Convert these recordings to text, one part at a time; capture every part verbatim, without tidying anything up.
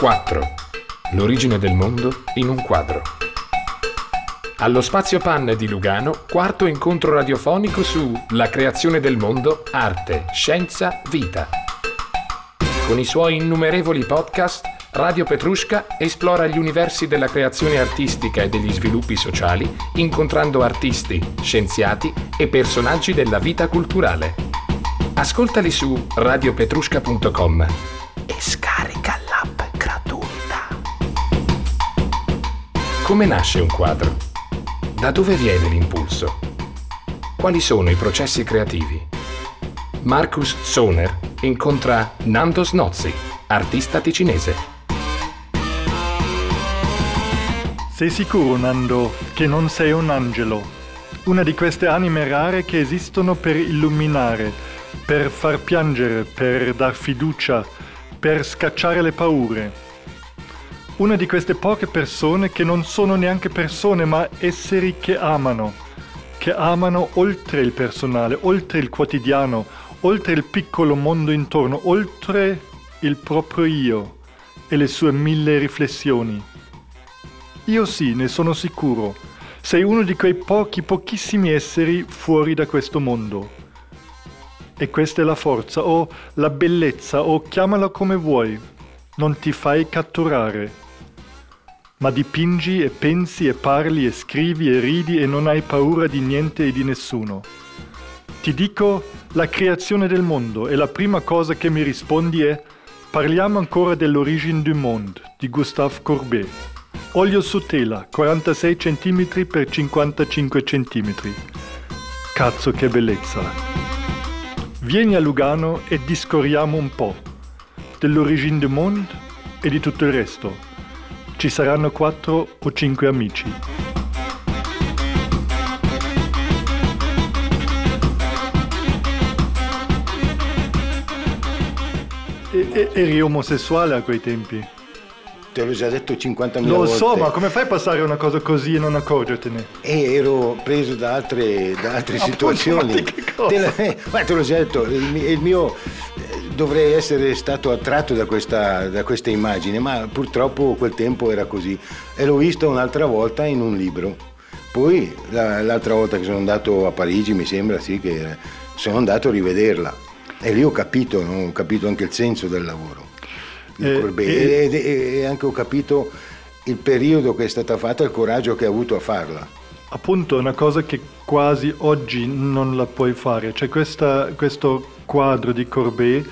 quattro. L'origine del mondo in un quadro. Allo Spazio Pan di Lugano, quarto incontro radiofonico su La creazione del mondo, arte, scienza, vita. Con i suoi innumerevoli podcast, Radio Petruška esplora gli universi della creazione artistica e degli sviluppi sociali, incontrando artisti, scienziati e personaggi della vita culturale. Ascoltali su radio petruška punto com e scarica l'app gratuita. Come nasce un quadro? Da dove viene l'impulso? Quali sono i processi creativi? Marco Zoner incontra Nando Snozzi, artista ticinese. Sei sicuro, Nando, che non sei un angelo? Una di queste anime rare che esistono per illuminare, per far piangere, per dar fiducia, per scacciare le paure. Una di queste poche persone che non sono neanche persone, ma esseri che amano, che amano oltre il personale, oltre il quotidiano, oltre il piccolo mondo intorno, oltre il proprio io e le sue mille riflessioni. Io sì, ne sono sicuro. Sei uno di quei pochi, pochissimi esseri fuori da questo mondo. E questa è la forza, o la bellezza, o chiamala come vuoi. Non ti fai catturare. Ma dipingi e pensi e parli e scrivi e ridi e non hai paura di niente e di nessuno. Ti dico la creazione del mondo e la prima cosa che mi rispondi è: parliamo ancora dell'origine du monde di Gustave Courbet. Olio su tela, quarantasei centimetri per cinquantacinque centimetri. Cazzo, che bellezza! Vieni a Lugano e discorriamo un po' dell'origine du monde e di tutto il resto. Ci saranno quattro o cinque amici. E- eri omosessuale a quei tempi? Te l'ho già detto cinquantamila volte. Lo so, ma come fai a passare una cosa così e non accorgertene? E ero preso da altre, da altre situazioni. Ma, che cosa? Te la, eh, ma te l'ho già detto, il, il mio eh, dovrei essere stato attratto da questa, da questa immagine, ma purtroppo quel tempo era così. E l'ho vista un'altra volta in un libro. Poi la, l'altra volta che sono andato a Parigi, mi sembra, sì, che sono andato a rivederla. E lì ho capito, no? Ho capito anche il senso del lavoro. E, e, e, e anche ho capito il periodo che è stata fatta e il coraggio che ha avuto a farla. Appunto, è una cosa che quasi oggi non la puoi fare. Cioè questa, questo quadro di Courbet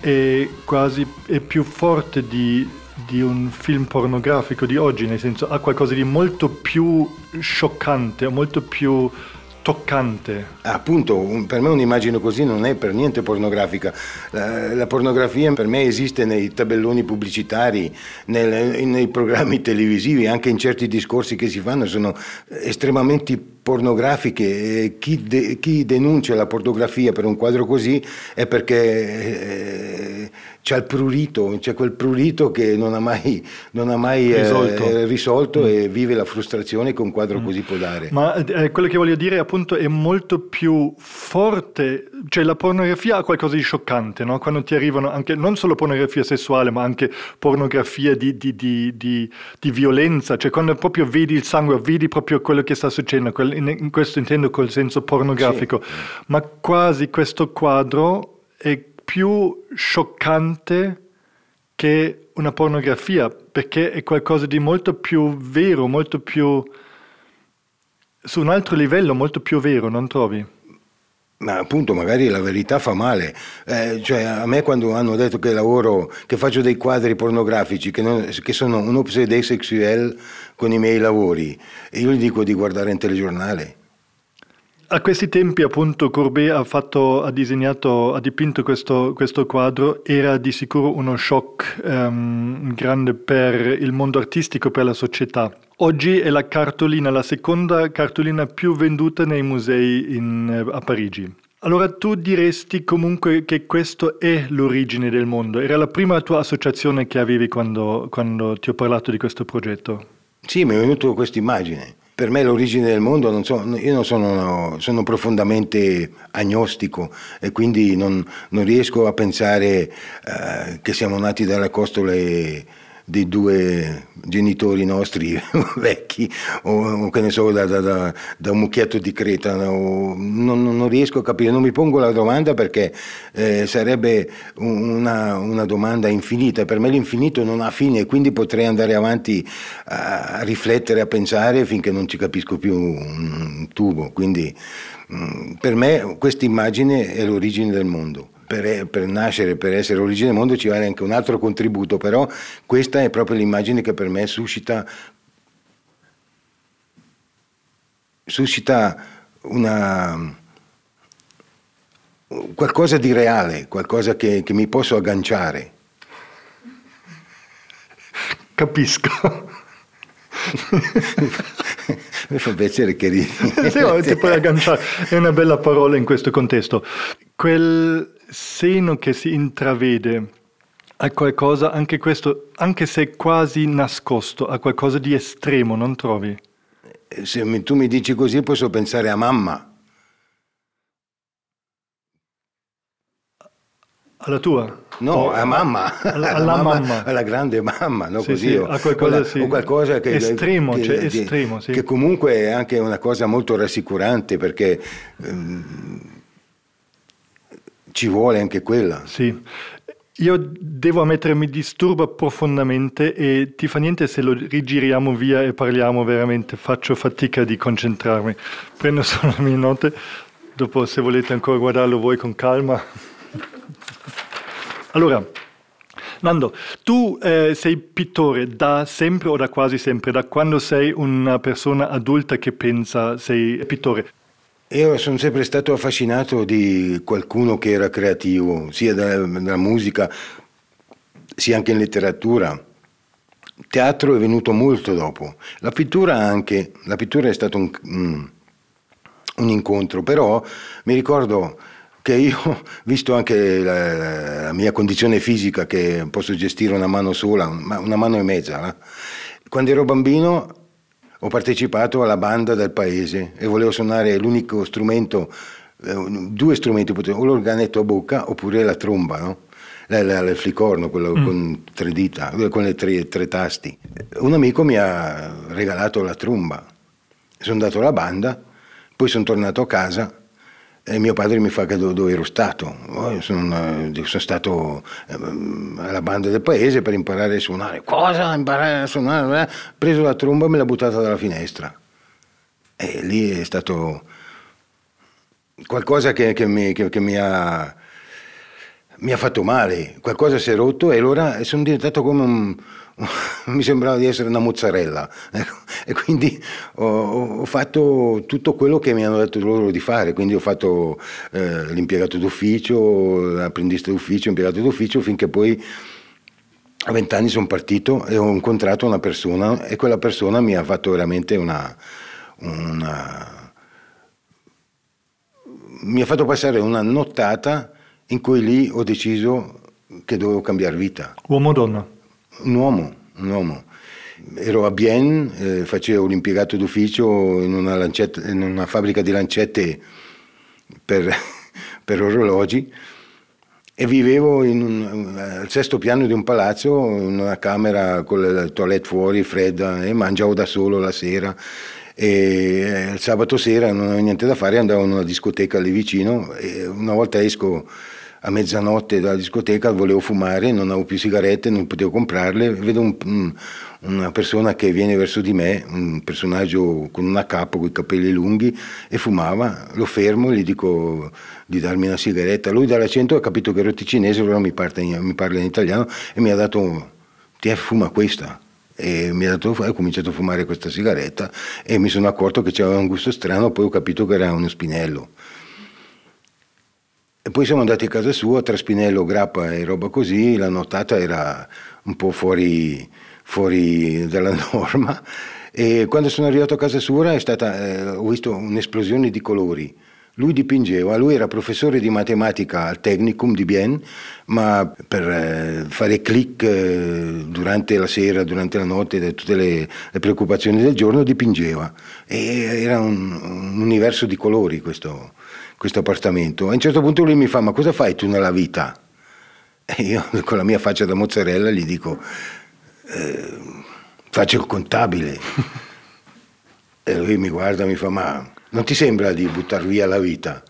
è quasi è più forte di, di un film pornografico di oggi, nel senso ha qualcosa di molto più scioccante, molto più toccante. Appunto, per me un'immagine così non è per niente pornografica. La, la pornografia per me esiste nei tabelloni pubblicitari, nel, nei programmi televisivi, anche in certi discorsi che si fanno sono estremamente pornografiche. Chi, de, chi denuncia la pornografia per un quadro così è perché eh, c'ha il prurito, c'è quel prurito che non ha mai, non ha mai risolto, eh, risolto mm. e vive la frustrazione che un quadro mm. così può dare. Ma eh, quello che voglio dire appunto è molto più forte, cioè la pornografia ha qualcosa di scioccante, no? Quando ti arrivano anche non solo pornografia sessuale ma anche pornografia di, di, di, di, di violenza, cioè quando proprio vedi il sangue, vedi proprio quello che sta succedendo. In questo intendo col senso pornografico, sì. Ma quasi questo quadro è più scioccante che una pornografia, perché è qualcosa di molto più vero, molto più su un altro livello, molto più vero, non trovi? Ma appunto, magari la verità fa male, eh, cioè a me quando hanno detto che lavoro, che faccio dei quadri pornografici, che, non, che sono un obsédé sexuel con i miei lavori, e io gli dico di guardare in telegiornale. A questi tempi appunto Courbet ha fatto, ha disegnato, ha dipinto questo, questo quadro, era di sicuro uno shock ehm, grande per il mondo artistico, per la società. Oggi è la cartolina, la seconda cartolina più venduta nei musei in, a Parigi. Allora tu diresti comunque che questo è l'origine del mondo. Era la prima tua associazione che avevi quando, quando ti ho parlato di questo progetto? Sì, mi è venuta questa immagine. Per me l'origine del mondo, non so, io non sono, sono profondamente agnostico e quindi non, non riesco a pensare eh, che siamo nati dalle costole dei due genitori nostri vecchi, o, o che ne so, da, da, da un mucchietto di Creta, o, non, non riesco a capire, non mi pongo la domanda perché eh, sarebbe una, una domanda infinita. Per me l'infinito non ha fine, quindi potrei andare avanti a, a riflettere, a pensare finché non ci capisco più un tubo. Quindi mh, per me questa immagine è l'origine del mondo. Per, per nascere, per essere origine del mondo ci vale anche un altro contributo, però questa è proprio l'immagine che per me suscita suscita una qualcosa di reale, qualcosa che, che mi posso agganciare. Capisco. Mi fa piacere che ridi. Sì, ti puoi agganciare, è una bella parola in questo contesto. Quel seno che si intravede a qualcosa, anche questo, anche se quasi nascosto, a qualcosa di estremo, non trovi? Se mi, tu mi dici così posso pensare a mamma. Alla tua? No, oh, a mamma. Alla, alla, alla mamma, mamma. Alla grande mamma, no? Sì, così. Sì, o, a qualcosa, o, sì. o qualcosa che... Estremo, che, cioè che, estremo, sì. Che comunque è anche una cosa molto rassicurante perché... Ehm, ci vuole anche quella. Sì, io devo ammettere, mi disturba profondamente e ti fa niente se lo rigiriamo via e parliamo veramente, faccio fatica di concentrarmi, prendo solo le mie note, dopo se volete ancora guardarlo voi con calma. Allora, Nando, tu eh, sei pittore da sempre o da quasi sempre, da quando sei una persona adulta che pensa sei pittore? Io sono sempre stato affascinato di qualcuno che era creativo, sia nella musica, sia anche in letteratura. Il teatro è venuto molto dopo. La pittura anche, la pittura è stato un, un incontro, però mi ricordo che io, visto anche la, la mia condizione fisica, che posso gestire una mano sola, una mano e mezza, eh? Quando ero bambino... Ho partecipato alla banda del paese e volevo suonare l'unico strumento, due strumenti, o l'organetto a bocca oppure la tromba, no? Il flicorno, quello mm. con tre dita, con le tre, tre tasti. Un amico mi ha regalato la tromba, sono andato alla banda, poi sono tornato a casa e mio padre mi fa che dove ero stato. Sono, sono stato alla banda del paese per imparare a suonare. Cosa? Imparare a suonare? Ho preso la tromba e me l'ha buttata dalla finestra. E lì è stato qualcosa che, che, mi, che, che mi, ha, mi ha fatto male. Qualcosa si è rotto e allora sono diventato come un... mi sembrava di essere una mozzarella, ecco. E quindi ho, ho fatto tutto quello che mi hanno detto loro di fare, quindi ho fatto eh, l'impiegato d'ufficio, l'apprendista d'ufficio, impiegato d'ufficio, finché poi a vent'anni sono partito e ho incontrato una persona e quella persona mi ha fatto veramente una, una... mi ha fatto passare una nottata in cui lì ho deciso che dovevo cambiare vita. Uomo o donna? Un uomo, un uomo. Ero a Bienne, eh, facevo l'impiegato d'ufficio in una, lancetta, in una fabbrica di lancette per, per orologi e vivevo in un, al sesto piano di un palazzo, in una camera con la toilette fuori, fredda, e mangiavo da solo la sera. E il sabato sera non avevo niente da fare, andavo in una discoteca lì vicino e una volta esco a mezzanotte dalla discoteca, volevo fumare, non avevo più sigarette, non potevo comprarle, vedo un, una persona che viene verso di me, un personaggio con una cappa, con i capelli lunghi, e fumava, lo fermo, gli dico di darmi una sigaretta, lui dall'accento ha capito che ero ticinese, allora mi, parte, mi parla in italiano e mi ha dato, ti fuma questa, e mi ha dato, ho cominciato a fumare questa sigaretta e mi sono accorto che c'aveva un gusto strano, poi ho capito che era uno spinello. E poi siamo andati a casa sua, tra spinello, grappa e roba così, la nottata era un po' fuori, fuori dalla norma e quando sono arrivato a casa sua è stata, eh, ho visto un'esplosione di colori. Lui dipingeva, lui era professore di matematica al Technicum di Bienne, ma per eh, fare click eh, durante la sera, durante la notte, de, tutte le, le preoccupazioni del giorno dipingeva e era un, un universo di colori questo. questo appartamento. A un certo punto lui mi fa, ma cosa fai tu nella vita? E io con la mia faccia da mozzarella gli dico, eh, faccio il contabile. E lui mi guarda e mi fa: ma non ti sembra di buttare via la vita?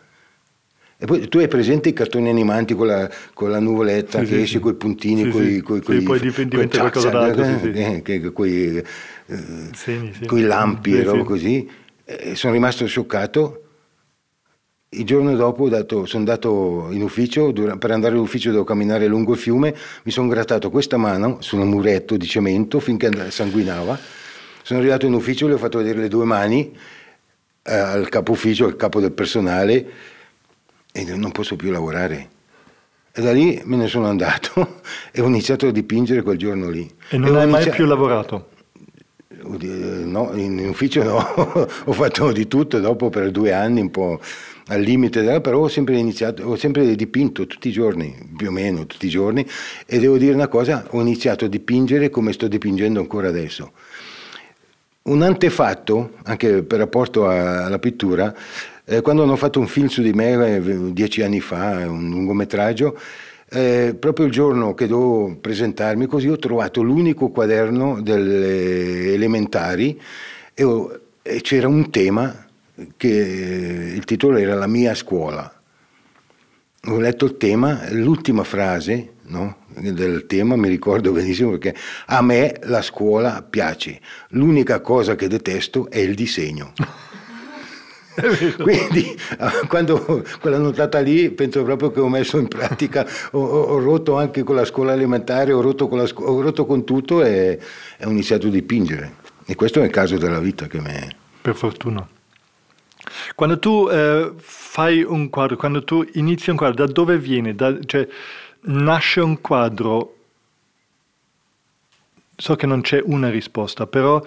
E poi tu hai presente i cartoni animanti con la, con la nuvoletta, sì, che sì, esce sì, con i puntini, sì, con i, con, sì, con, poi diventa qualcosa d'altro, eh, sì, sì, con i eh, segni, sì, lampi, sì, e roba, sì, così. E sono rimasto scioccato. Il giorno dopo ho dato, sono andato in ufficio, per andare in ufficio devo camminare lungo il fiume, mi sono grattato questa mano sul muretto di cemento finché sanguinava. Sono arrivato in ufficio, le ho fatto vedere le due mani eh, al capo ufficio, al capo del personale, e non posso più lavorare, e da lì me ne sono andato e ho iniziato a dipingere quel giorno lì. E non e hai mai iniziato... più lavorato? No, in ufficio no. Ho fatto di tutto dopo, per due anni un po' al limite della... però ho sempre iniziato, ho sempre dipinto tutti i giorni, più o meno tutti i giorni, e devo dire una cosa, ho iniziato a dipingere come sto dipingendo ancora adesso. Un antefatto, anche per rapporto alla pittura, eh, quando hanno fatto un film su di me eh, dieci anni fa, un lungometraggio, eh, proprio il giorno che dovevo presentarmi così ho trovato l'unico quaderno delle elementari e, ho, e c'era un tema che il titolo era La mia scuola. Ho letto il tema, l'ultima frase, no, del tema mi ricordo benissimo, perché a me la scuola piace, l'unica cosa che detesto è il disegno. Quindi quando quella notata lì penso proprio che ho messo in pratica, ho, ho rotto anche con la scuola elementare, ho rotto con, la, ho rotto con tutto e, e ho iniziato a dipingere, e questo è il caso della vita che me... per fortuna. Quando tu eh, fai un quadro, quando tu inizi un quadro, da dove viene? Da, cioè, nasce un quadro? So che non c'è una risposta, però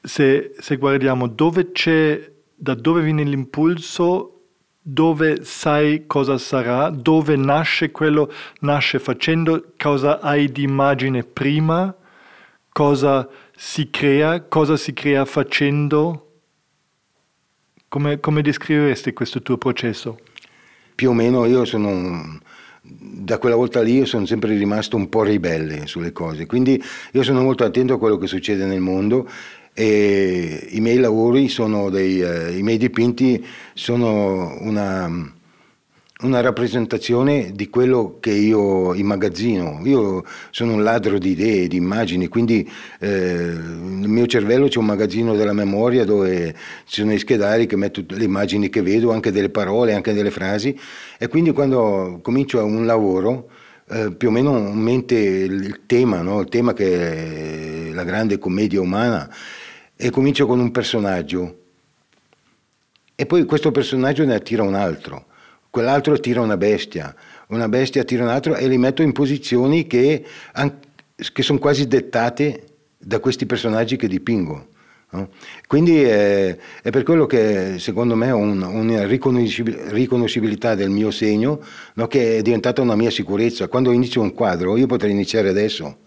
se, se guardiamo dove c'è, da dove viene l'impulso, dove sai cosa sarà, dove nasce quello, nasce facendo, cosa hai di immagine prima, cosa si crea, cosa si crea facendo... Come, come descriveresti questo tuo processo? Più o meno io sono, da quella volta lì io sono sempre rimasto un po' ribelle sulle cose, quindi io sono molto attento a quello che succede nel mondo, e i miei lavori sono dei, eh, i miei dipinti sono una, una rappresentazione di quello che io immagazzino. Io sono un ladro di idee, di immagini, quindi eh, nel mio cervello c'è un magazzino della memoria dove ci sono i schedari che metto le immagini che vedo, anche delle parole, anche delle frasi, e quindi quando comincio un lavoro eh, più o meno in mente il tema, no? Il tema che è la grande commedia umana, e comincio con un personaggio e poi questo personaggio ne attira un altro, quell'altro attira una bestia, una bestia attira un altro, e li metto in posizioni che, che sono quasi dettate da questi personaggi che dipingo. No? Quindi è, è per quello che secondo me ho un, una riconoscibilità del mio segno, no? Che è diventata una mia sicurezza. Quando inizio un quadro, io potrei iniziare adesso,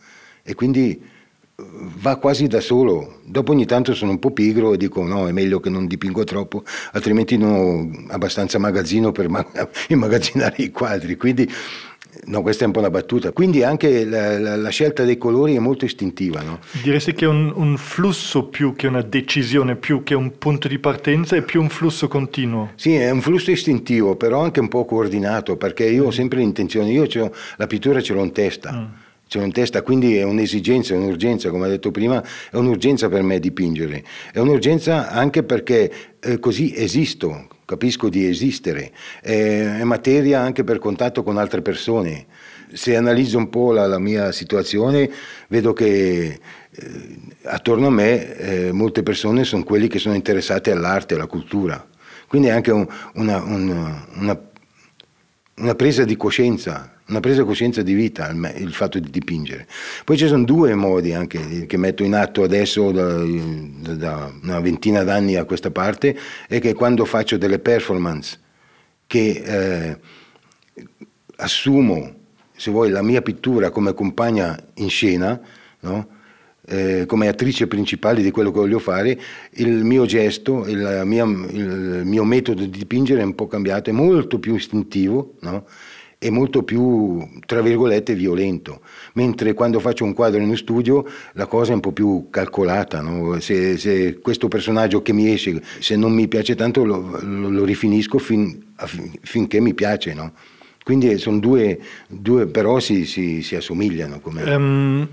e quindi va quasi da solo. Dopo ogni tanto sono un po' pigro e dico no, è meglio che non dipingo troppo, altrimenti non ho abbastanza magazzino per ma- immagazzinare i quadri, quindi no, questa è un po' una battuta. Quindi anche la, la, la scelta dei colori è molto istintiva, no? Diresti che è un, un flusso più che una decisione, più che un punto di partenza, è più un flusso continuo. Sì, è un flusso istintivo, però anche un po' coordinato, perché io mm. ho sempre l'intenzione, io c'ho, la pittura ce l'ho in testa, mm. c'è in testa, quindi è un'esigenza, è un'urgenza, come ho detto prima, è un'urgenza per me dipingere, è un'urgenza anche perché eh, così esisto, capisco di esistere, è, è materia anche per contatto con altre persone. Se analizzo un po' la, la mia situazione, vedo che eh, attorno a me eh, molte persone sono quelli che sono interessate all'arte, alla cultura, quindi è anche un, una, un, una, una presa di coscienza, una presa coscienza di vita, il fatto di dipingere. Poi ci sono due modi anche che metto in atto adesso da, da una ventina d'anni a questa parte, è che quando faccio delle performance che eh, assumo, se vuoi, la mia pittura come compagna in scena, no? Eh, come attrice principale di quello che voglio fare, il mio gesto, il, mia, il mio metodo di dipingere è un po' cambiato, è molto più istintivo, no? è molto più, tra virgolette, violento, mentre quando faccio un quadro in uno studio la cosa è un po' più calcolata, no? se, se questo personaggio che mi esce, se non mi piace tanto lo, lo, lo rifinisco fin, finché mi piace, no? Quindi sono due, due però si, si, si assomigliano come... Um...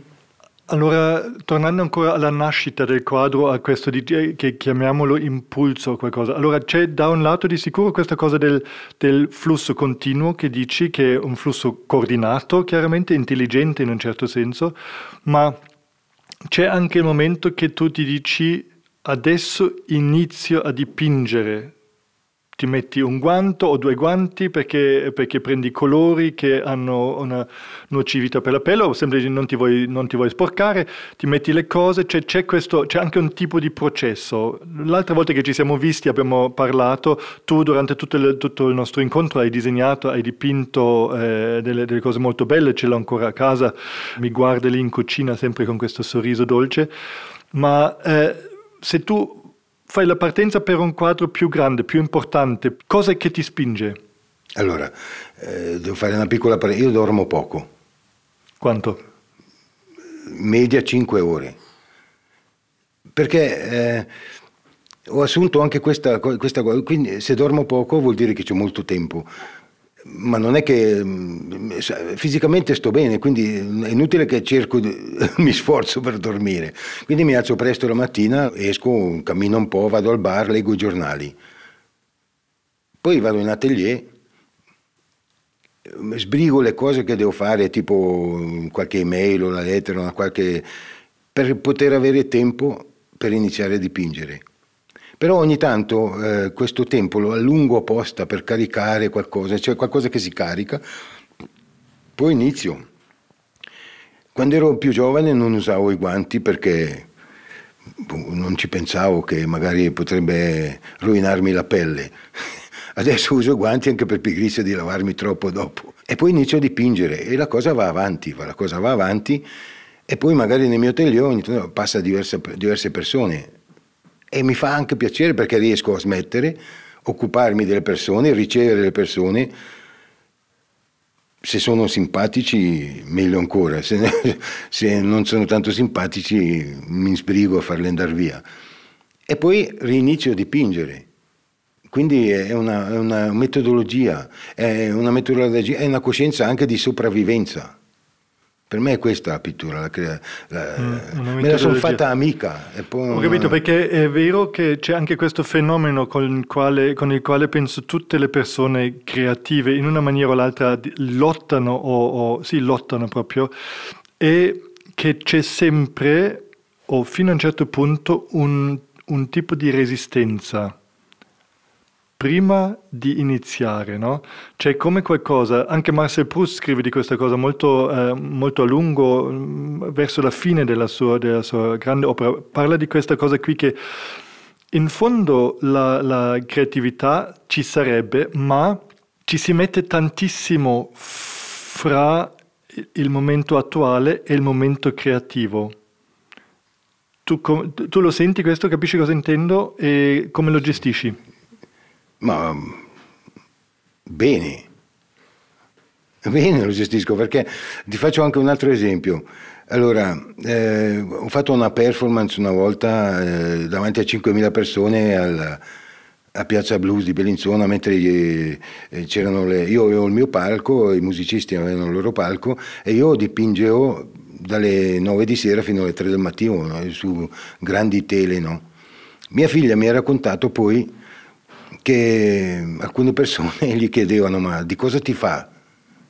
Allora, tornando ancora alla nascita del quadro, a questo di, che chiamiamolo impulso o qualcosa, allora c'è da un lato di sicuro questa cosa del, del flusso continuo che dici, che è un flusso coordinato, chiaramente intelligente in un certo senso, ma c'è anche il momento che tu ti dici adesso inizio a dipingere. Ti metti un guanto o due guanti perché, perché prendi colori che hanno una nocività per la pelle o semplicemente non ti vuoi, non ti vuoi sporcare, ti metti le cose, cioè, c'è, questo, c'è anche un tipo di processo. L'altra volta che ci siamo visti abbiamo parlato, tu durante tutto il, tutto il nostro incontro hai disegnato, hai dipinto eh, delle, delle cose molto belle, ce l'ho ancora a casa, mi guarda lì in cucina sempre con questo sorriso dolce, ma eh, se tu... fai la partenza per un quadro più grande, più importante. Cosa che ti spinge? Allora, eh, devo fare una piccola parentesi. Io dormo poco. Quanto? Media cinque ore. Perché eh, ho assunto anche questa cosa. Quindi se dormo poco vuol dire che c'è molto tempo. Ma non è che fisicamente sto bene, quindi è inutile che cerco, mi sforzo per dormire. Quindi mi alzo presto la mattina, esco, cammino un po', vado al bar, leggo i giornali. Poi vado in atelier, sbrigo le cose che devo fare, tipo qualche email o la lettera, una qualche... per poter avere tempo per iniziare a dipingere. Però ogni tanto eh, questo tempo lo allungo apposta per caricare qualcosa, cioè qualcosa che si carica, poi inizio. Quando ero più giovane non usavo i guanti perché boh, non ci pensavo che magari potrebbe rovinarmi la pelle. Adesso uso i guanti anche per pigrizia di lavarmi troppo dopo. E poi inizio a dipingere e la cosa va avanti, la cosa va avanti e poi magari nel mio atelier ogni tanto passa diverse, diverse persone. E mi fa anche piacere perché riesco a smettere, occuparmi delle persone, ricevere le persone. Se sono simpatici, meglio ancora. Se, se non sono tanto simpatici, mi sbrigo a farle andare via. E poi rinizio a dipingere. Quindi è una, è una metodologia, è una metodologia, è una coscienza anche di sopravvivenza. Per me è questa la pittura, la crea, la, mm, me la sono fatta amica. E poi ho capito, perché è vero che c'è anche questo fenomeno con il, quale, con il quale penso tutte le persone creative in una maniera o l'altra lottano, o, o sì, lottano proprio, e che c'è sempre, o fino a un certo punto, un, un tipo di resistenza. Prima di iniziare, no? C'è come qualcosa, anche Marcel Proust scrive di questa cosa molto, eh, molto a lungo, mh, verso la fine della sua, della sua grande opera, parla di questa cosa qui che in fondo la, la creatività ci sarebbe, ma ci si mette tantissimo fra il momento attuale e il momento creativo. Tu, com- tu lo senti questo, capisci cosa intendo e come lo gestisci? Ma bene, bene lo gestisco, perché ti faccio anche un altro esempio. Allora, eh, ho fatto una performance una volta eh, davanti a cinquemila persone al, a Piazza Blues di Bellinzona, mentre eh, c'erano le, io avevo il mio palco, i musicisti avevano il loro palco e io dipingevo dalle nove di sera fino alle tre del mattino, no? Su grandi tele, no? Mia figlia mi ha raccontato poi che alcune persone gli chiedevano: ma di cosa ti fa?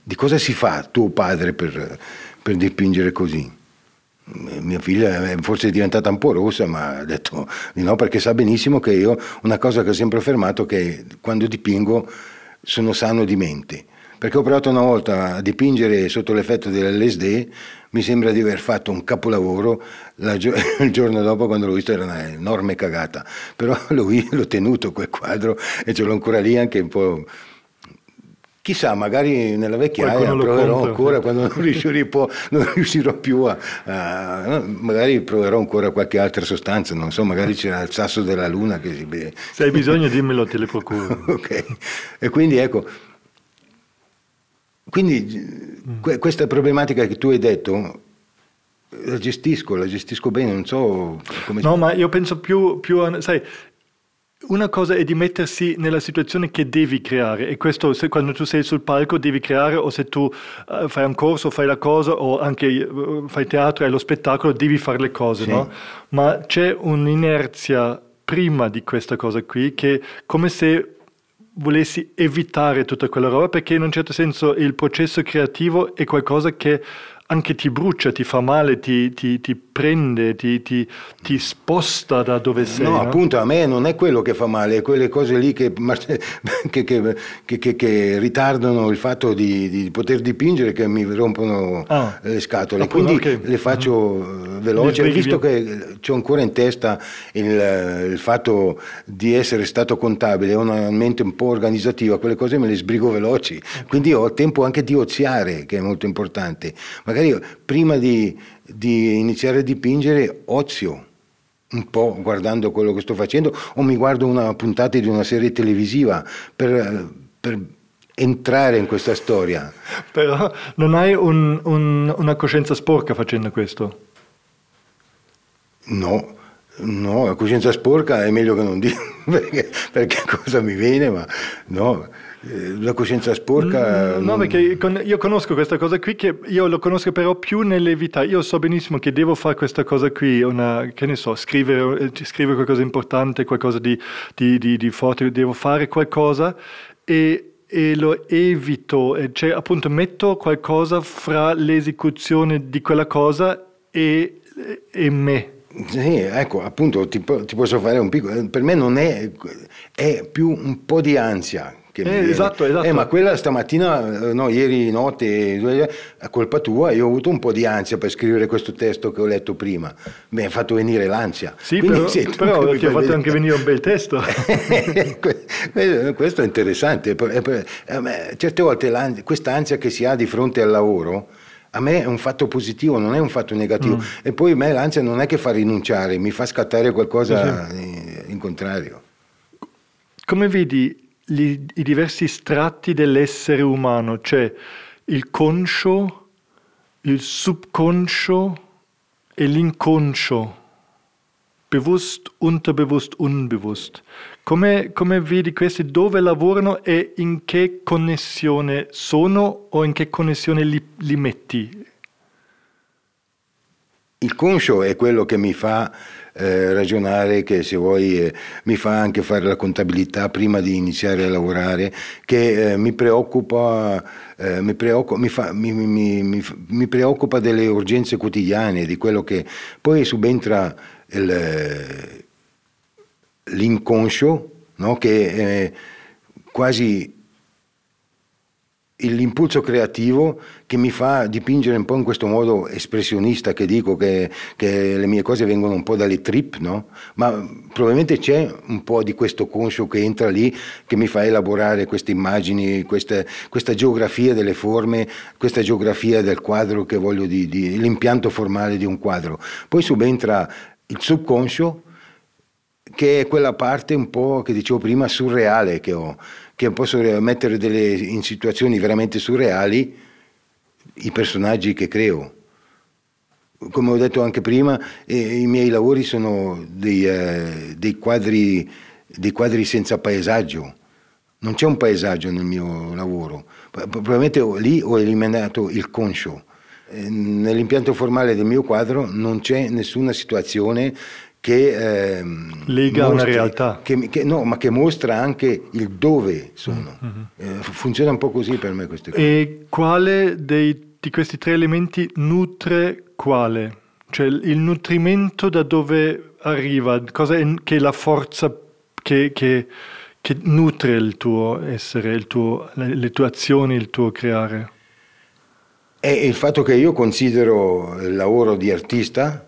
Di cosa si fa tuo padre per, per dipingere così? Mia figlia forse è diventata un po' rossa, ma ha detto di no, perché sa benissimo che io, una cosa che ho sempre affermato, che quando dipingo sono sano di mente. Perché ho provato una volta a dipingere sotto l'effetto dell'L S D, mi sembra di aver fatto un capolavoro, la gio- il giorno dopo quando l'ho visto era un'enorme cagata, però lui, l'ho tenuto quel quadro e ce l'ho ancora lì, anche un po', chissà, magari nella vecchiaia proverò ancora, quando non riuscirò, po- non riuscirò più a, a... magari proverò ancora qualche altra sostanza, non so, magari c'era il sasso della luna che si beve. Se hai bisogno dimmelo, te le procuro. Ok, e quindi ecco, Quindi que- questa problematica che tu hai detto la gestisco, la gestisco bene, non so come... No, ma io penso più, più a, sai, una cosa è di mettersi nella situazione che devi creare, e questo se, quando tu sei sul palco devi creare, o se tu uh, fai un corso, fai la cosa, o anche uh, fai teatro, hai lo spettacolo, devi fare le cose, sì. No? Ma c'è un'inerzia prima di questa cosa qui, che come se volessi evitare tutta quella roba, perché in un certo senso il processo creativo è qualcosa che anche ti brucia, ti fa male, ti, ti, ti prende, ti, ti, ti sposta da dove sei. No, no, appunto, a me non è quello che fa male, è quelle cose lì che, che, che, che, che ritardano il fatto di, di poter dipingere, che mi rompono ah, le scatole. Appunto, quindi okay, le faccio mm. veloce, le visto che c'ho ancora in testa il, il fatto di essere stato contabile, ho una mente un po' organizzativa, quelle cose me le sbrigo veloci, quindi ho tempo anche di oziare, che è molto importante. Ma magari prima di, di iniziare a dipingere ozio un po' guardando quello che sto facendo, o mi guardo una puntata di una serie televisiva per, per entrare in questa storia. Però non hai un, un, una coscienza sporca facendo questo? No, no, la coscienza sporca è meglio che non dico, perché, perché cosa mi viene, ma no... La coscienza sporca... No, non... perché io conosco questa cosa qui, che io lo conosco però più nelle vita. Io so benissimo che devo fare questa cosa qui, una, che ne so, scrivere, scrivere qualcosa di importante, qualcosa di, di, di, di forte, devo fare qualcosa e, e lo evito. E cioè, appunto, metto qualcosa fra l'esecuzione di quella cosa e, e me. Sì, ecco, appunto, ti, ti posso fare un piccolo... Per me non è... è più un po' di ansia. Eh, esatto, esatto. Eh, ma quella stamattina, no, ieri notte, a colpa tua, io ho avuto un po' di ansia per scrivere questo testo che ho letto prima. Mi ha fatto venire l'ansia. Sì, quindi, però, sì, però ti ha fatto anche venire un bel testo. Questo è interessante. Certe volte questa ansia che si ha di fronte al lavoro, a me è un fatto positivo, non è un fatto negativo. Mm. E poi a me l'ansia non è che fa rinunciare, mi fa scattare qualcosa sì. in contrario. Come vedi Gli, i diversi strati dell'essere umano, cioè il conscio, il subconscio e l'inconscio, bewusst, unterbewusst, unbewusst. Come, come vedi questi, dove lavorano e in che connessione sono, o in che connessione li, li metti? Il conscio è quello che mi fa Eh, ragionare, che se vuoi eh, mi fa anche fare la contabilità prima di iniziare a lavorare, che eh, mi preoccupa eh, mi, preoccupa, mi, fa, mi, mi, mi, mi preoccupa delle urgenze quotidiane, di quello che poi subentra il, l'inconscio, no? Che è quasi l'impulso creativo che mi fa dipingere un po' in questo modo espressionista, che dico che, che le mie cose vengono un po' dalle trip, no? Ma probabilmente c'è un po' di questo conscio che entra lì, che mi fa elaborare queste immagini, queste, questa geografia delle forme, questa geografia del quadro che voglio, di, di, l'impianto formale di un quadro. Poi subentra il subconscio, che è quella parte un po' che dicevo prima surreale che ho, che posso mettere delle, in situazioni veramente surreali i personaggi che creo. Come ho detto anche prima, eh, i miei lavori sono dei, eh, dei, quadri, dei quadri senza paesaggio. Non c'è un paesaggio nel mio lavoro. Probabilmente lì ho eliminato il conscio. Eh, nell'impianto formale del mio quadro non c'è nessuna situazione che eh, lega mostri, una realtà che, che, no, ma che mostra anche il dove sono. Mm-hmm. Eh, funziona un po' così per me queste cose. E quale dei, di questi tre elementi nutre quale? Cioè il nutrimento da dove arriva? Cosa è che è la forza che, che, che nutre il tuo essere, il tuo, le tue azioni, il tuo creare? È il fatto che io considero il lavoro di artista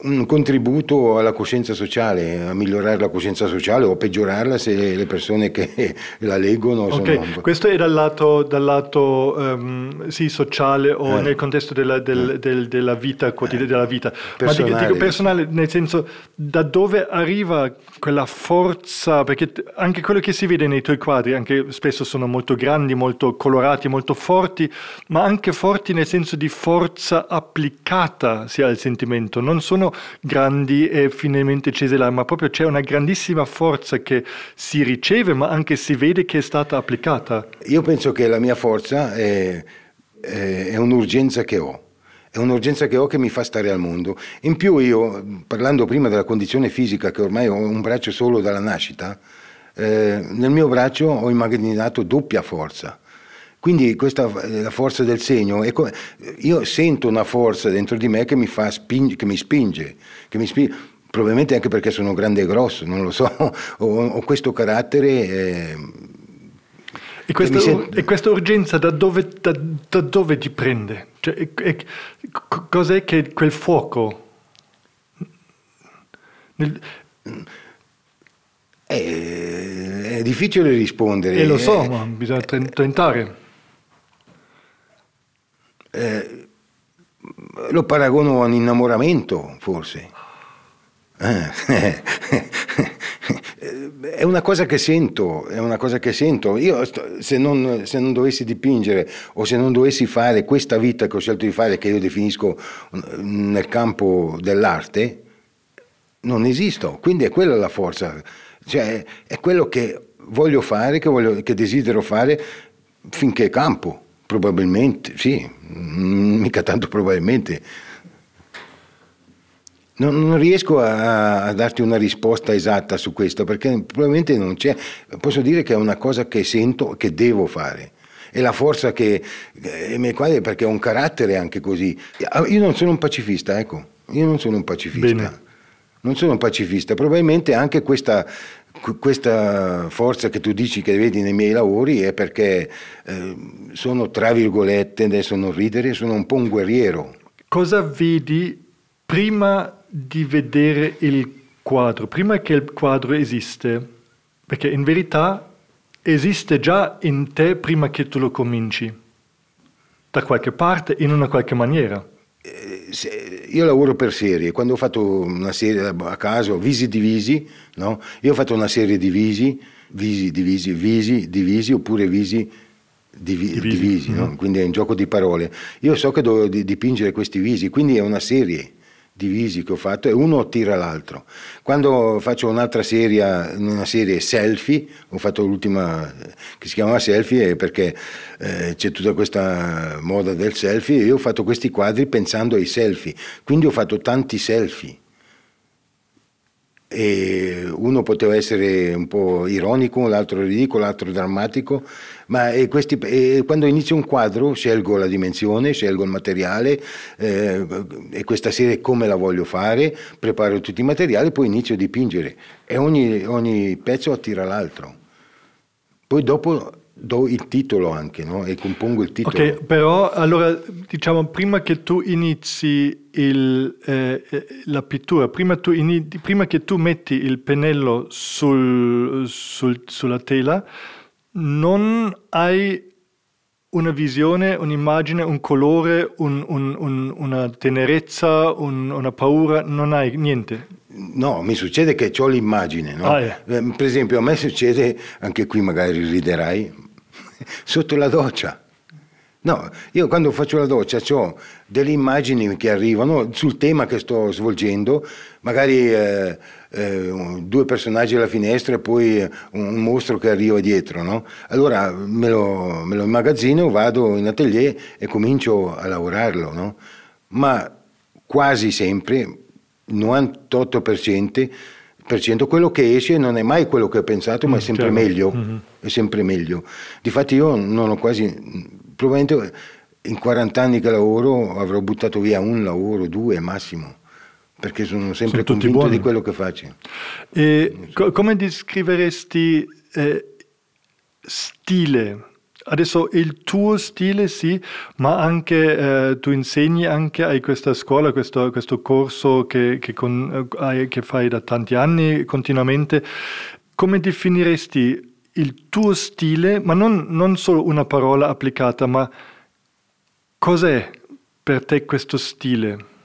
un contributo alla coscienza sociale, a migliorare la coscienza sociale o a peggiorarla se le persone che la leggono okay. sono... Questo è dal lato, dal lato um, sì, sociale o eh. nel contesto della, del, eh. del, della vita quotidiana, eh. della vita personale. Ma dico, dico personale nel senso, da dove arriva quella forza, perché anche quello che si vede nei tuoi quadri, anche spesso sono molto grandi, molto colorati, molto forti, ma anche forti nel senso di forza applicata sia al sentimento, non sono grandi e finalmente ceselari, ma proprio c'è una grandissima forza che si riceve ma anche si vede che è stata applicata. Io penso che la mia forza è, è, è un'urgenza che ho è un'urgenza che ho che mi fa stare al mondo. In più, io, parlando prima della condizione fisica, che ormai ho un braccio solo dalla nascita, eh, nel mio braccio ho immaginato doppia forza. Quindi questa è la forza del segno. Io sento una forza dentro di me che mi fa spinge, che mi spinge, che mi spinge, probabilmente anche perché sono grande e grosso, non lo so, ho, ho questo carattere. Eh, e, questa, sento... e questa urgenza da dove, da, da dove ti prende? Cioè, e, e, cos'è che quel fuoco? Nel... Eh, è difficile rispondere. E lo so, eh, ma bisogna tentare. Eh, lo paragono a un innamoramento, forse. Eh. È una cosa che sento, è una cosa che sento. Io se non, se non dovessi dipingere o se non dovessi fare questa vita che ho scelto di fare, che io definisco nel campo dell'arte, non esisto. Quindi è quella la forza. Cioè, è quello che voglio fare, che, voglio, che desidero fare finché campo. Probabilmente, sì, mica tanto probabilmente. Non, non riesco a, a darti una risposta esatta su questo, perché probabilmente non c'è. Posso dire che è una cosa che sento, che devo fare. È la forza che... È perché ho un carattere anche così. Io non sono un pacifista, ecco. Io non sono un pacifista. Bene. Non sono un pacifista. Probabilmente anche questa... questa forza che tu dici che vedi nei miei lavori è perché eh, sono, tra virgolette, adesso non ridere, sono un po' un guerriero. Cosa vedi prima di vedere il quadro, prima che il quadro esiste? Perché in verità esiste già in te prima che tu lo cominci, da qualche parte, in una qualche maniera. Io lavoro per serie. Quando ho fatto una serie a caso, visi divisi, no? Io ho fatto una serie di visi, visi divisi, visi divisi oppure visi divi, divisi, divisi no? Quindi è un gioco di parole. Io so che devo dipingere questi visi, quindi è una serie di visi che ho fatto e uno attira l'altro. Quando faccio un'altra serie, una serie selfie, ho fatto l'ultima che si chiamava selfie perché eh, c'è tutta questa moda del selfie, e io ho fatto questi quadri pensando ai selfie, quindi ho fatto tanti selfie. E uno poteva essere un po' ironico, l'altro ridicolo, l'altro drammatico, ma e questi, e quando inizio un quadro scelgo la dimensione, scelgo il materiale, eh, e questa serie come la voglio fare, preparo tutti i materiali, poi inizio a dipingere e ogni, ogni pezzo attira l'altro. Poi dopo do il titolo anche, no? E compongo il titolo. Ok, però allora diciamo prima che tu inizi il, eh, la pittura, prima, tu inizi, prima che tu metti il pennello sul, sul, sulla tela, non hai una visione, un'immagine, un colore, un, un, un, una tenerezza, un, una paura, non hai niente. No, mi succede che ho l'immagine, no? Ah, eh. Per esempio a me succede, anche qui magari riderai, sotto la doccia. No, io quando faccio la doccia ho delle immagini che arrivano sul tema che sto svolgendo, magari eh, eh, due personaggi alla finestra e poi un mostro che arriva dietro, no? Allora me lo, me lo immagazzino, vado in atelier e comincio a lavorarlo, no? Ma quasi sempre, novantotto per cento, quello che esce non è mai quello che ho pensato, mm, ma è sempre chiaro. meglio mm-hmm. è sempre meglio. Difatti io non ho quasi, probabilmente in quaranta anni che lavoro avrò buttato via un lavoro, due massimo, perché sono sempre sono convinto di quello che faccio. E so. co- come descriveresti eh, stile adesso il tuo stile sì, ma anche eh, tu insegni anche a questa scuola, questo, questo corso che, che, con, eh, che fai da tanti anni continuamente. Come definiresti il tuo stile, ma non, non solo una parola applicata, ma cos'è per te questo stile?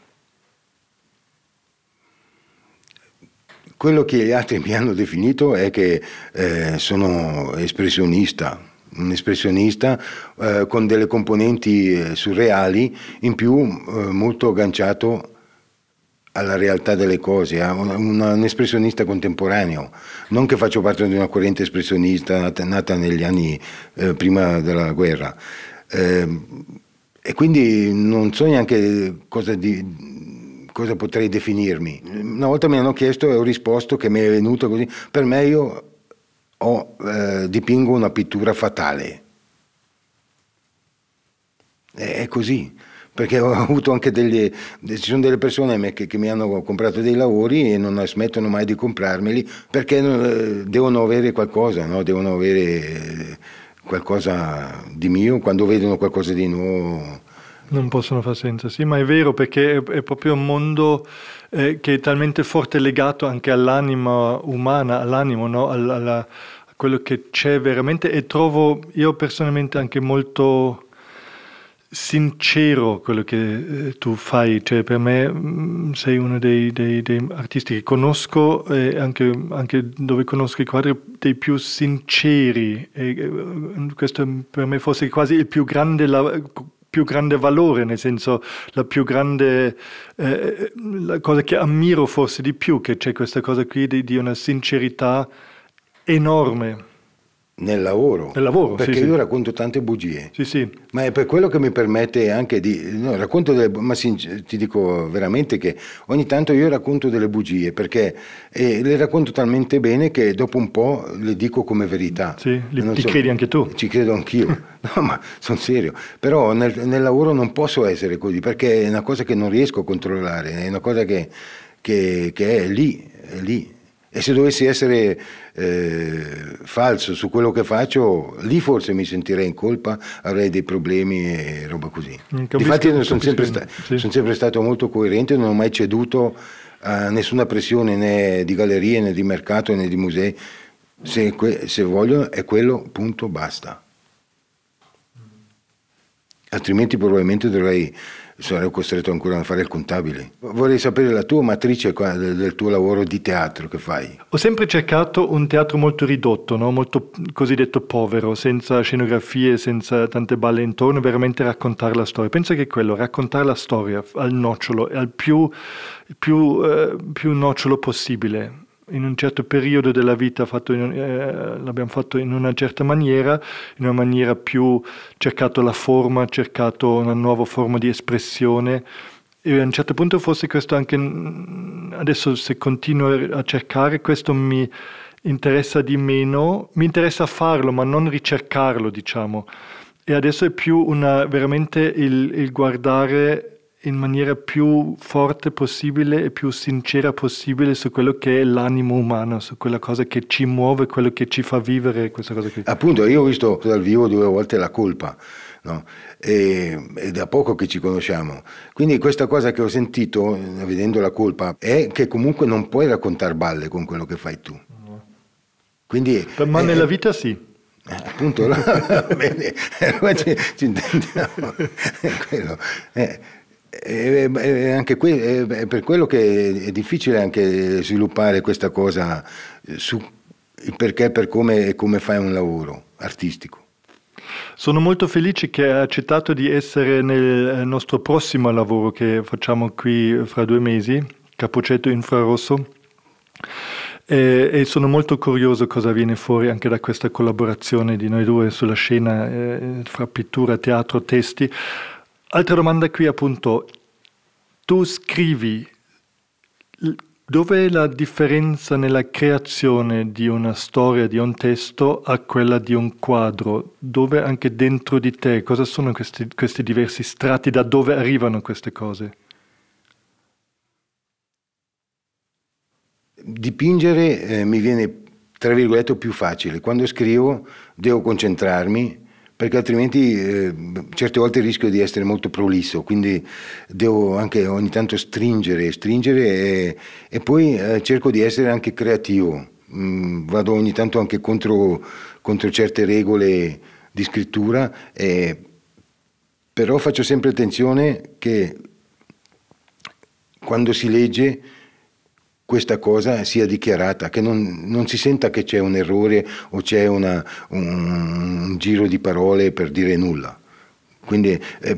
Quello che gli altri mi hanno definito è che eh, sono espressionista, un espressionista eh, con delle componenti surreali, in più eh, molto agganciato alla realtà delle cose, eh, un, un, un espressionista contemporaneo. Non che faccio parte di una corrente espressionista nata, nata negli anni eh, prima della guerra. Eh, e quindi non so neanche cosa di... cosa potrei definirmi. Una volta mi hanno chiesto e ho risposto che mi è venuto così. Per me io ho, eh, dipingo una pittura fatale. È così, perché ho avuto anche delle... ci sono delle persone che, che mi hanno comprato dei lavori e non smettono mai di comprarmeli perché eh, devono avere qualcosa, no? Devono avere qualcosa di mio, quando vedono qualcosa di nuovo. Non possono far senso, sì, ma è vero, perché è, è proprio un mondo eh, che è talmente forte legato anche all'anima umana, all'animo, no? All, alla, a quello che c'è veramente, e trovo io personalmente anche molto sincero quello che eh, tu fai, cioè per me mh, sei uno dei, dei, dei artisti che conosco, eh, anche, anche dove conosco i quadri, dei più sinceri, e, eh, questo per me fosse quasi il più grande la, più grande valore, nel senso la più grande eh, la cosa che ammiro forse di più, che c'è questa cosa qui di, di una sincerità enorme nel lavoro, nel lavoro perché sì, io sì. racconto tante bugie, sì, sì. ma è per quello che mi permette anche di no, racconto delle, ma sin, ti dico veramente che ogni tanto io racconto delle bugie perché eh, le racconto talmente bene che dopo un po' le dico come verità, sì, li, ti so, credi anche tu, ci credo anch'io. No, ma sono serio, però nel, nel lavoro non posso essere così, perché è una cosa che non riesco a controllare, è una cosa che, che, che è lì, è lì. E se dovessi essere eh, falso su quello che faccio, lì forse mi sentirei in colpa, avrei dei problemi e roba così. Capisco, difatti capisco, sono, sempre sta- sì. sono sempre stato molto coerente, non ho mai ceduto a nessuna pressione né di gallerie, né di mercato, né di musei. Se, que- se vogliono è quello, punto, basta. Altrimenti probabilmente dovrei... sarei costretto ancora a fare il contabile. Vorrei sapere la tua matrice del tuo lavoro di teatro che fai. Ho sempre cercato un teatro molto ridotto, no? Molto cosiddetto povero, senza scenografie, senza tante balle intorno, veramente raccontare la storia. Penso che quello, raccontare la storia al nocciolo, al più, più, eh, più nocciolo possibile. In un certo periodo della vita fatto in, eh, l'abbiamo fatto in una certa maniera, in una maniera più cercato la forma, cercato una nuova forma di espressione, e a un certo punto forse questo anche adesso, se continuo a cercare questo, mi interessa di meno, mi interessa farlo ma non ricercarlo, diciamo, e adesso è più una, veramente il, il guardare in maniera più forte possibile e più sincera possibile su quello che è l'animo umano, su quella cosa che ci muove, quello che ci fa vivere, questa cosa qui. Appunto, io ho visto dal vivo due volte La Colpa, no? E, è da poco che ci conosciamo. Quindi questa cosa che ho sentito vedendo La Colpa è che comunque non puoi raccontare balle con quello che fai tu. Quindi, ma eh, nella vita sì. Eh, appunto, là, bene, ci, ci intendiamo. Quello eh. E anche que- è per quello che è difficile anche sviluppare questa cosa su il perché, per come e come fai un lavoro artistico. Sono molto felice che hai accettato di essere nel nostro prossimo lavoro che facciamo qui fra due mesi, Capocetto Infrarosso, e, e sono molto curioso cosa viene fuori anche da questa collaborazione di noi due sulla scena eh, fra pittura, teatro, testi. Altra domanda qui, appunto, tu scrivi, dov'è la differenza nella creazione di una storia, di un testo, a quella di un quadro? Dove anche dentro di te, cosa sono questi, questi diversi strati, da dove arrivano queste cose? Dipingere eh, mi viene, tra virgolette, più facile. Quando scrivo devo concentrarmi, perché altrimenti eh, certe volte rischio di essere molto prolisso, quindi devo anche ogni tanto stringere, stringere e, e poi eh, cerco di essere anche creativo, mm, vado ogni tanto anche contro, contro certe regole di scrittura, eh, però faccio sempre attenzione che quando si legge questa cosa sia dichiarata, che non, non si senta che c'è un errore o c'è una, un, un giro di parole per dire nulla. Quindi eh,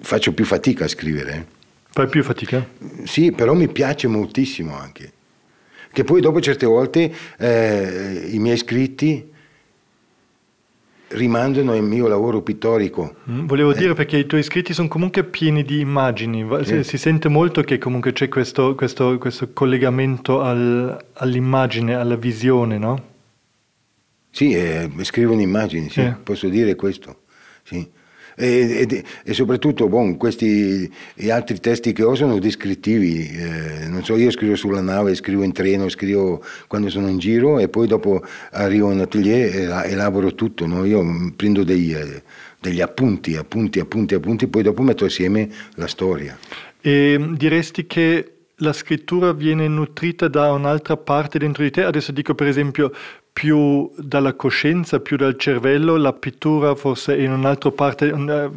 faccio più fatica a scrivere. Fai più fatica? Sì, però mi piace moltissimo anche. Che poi dopo certe volte eh, i miei scritti rimandano il mio lavoro pittorico. Mm, volevo dire eh. perché i tuoi scritti sono comunque pieni di immagini, si, eh. si sente molto che comunque c'è questo, questo, questo collegamento al, all'immagine, alla visione, no? Sì, eh, scrivo un'immagine, sì, eh. posso dire questo, sì. E, e, e soprattutto bon, questi gli altri testi che ho sono descrittivi, eh, non so, io scrivo sulla nave, scrivo in treno, scrivo quando sono in giro e poi dopo arrivo in atelier e elaboro tutto, no? Io prendo dei, degli appunti, appunti, appunti, appunti, poi dopo metto assieme la storia. E diresti che la scrittura viene nutrita da un'altra parte dentro di te? Adesso dico per esempio più dalla coscienza, più dal cervello, la pittura forse in un'altra parte,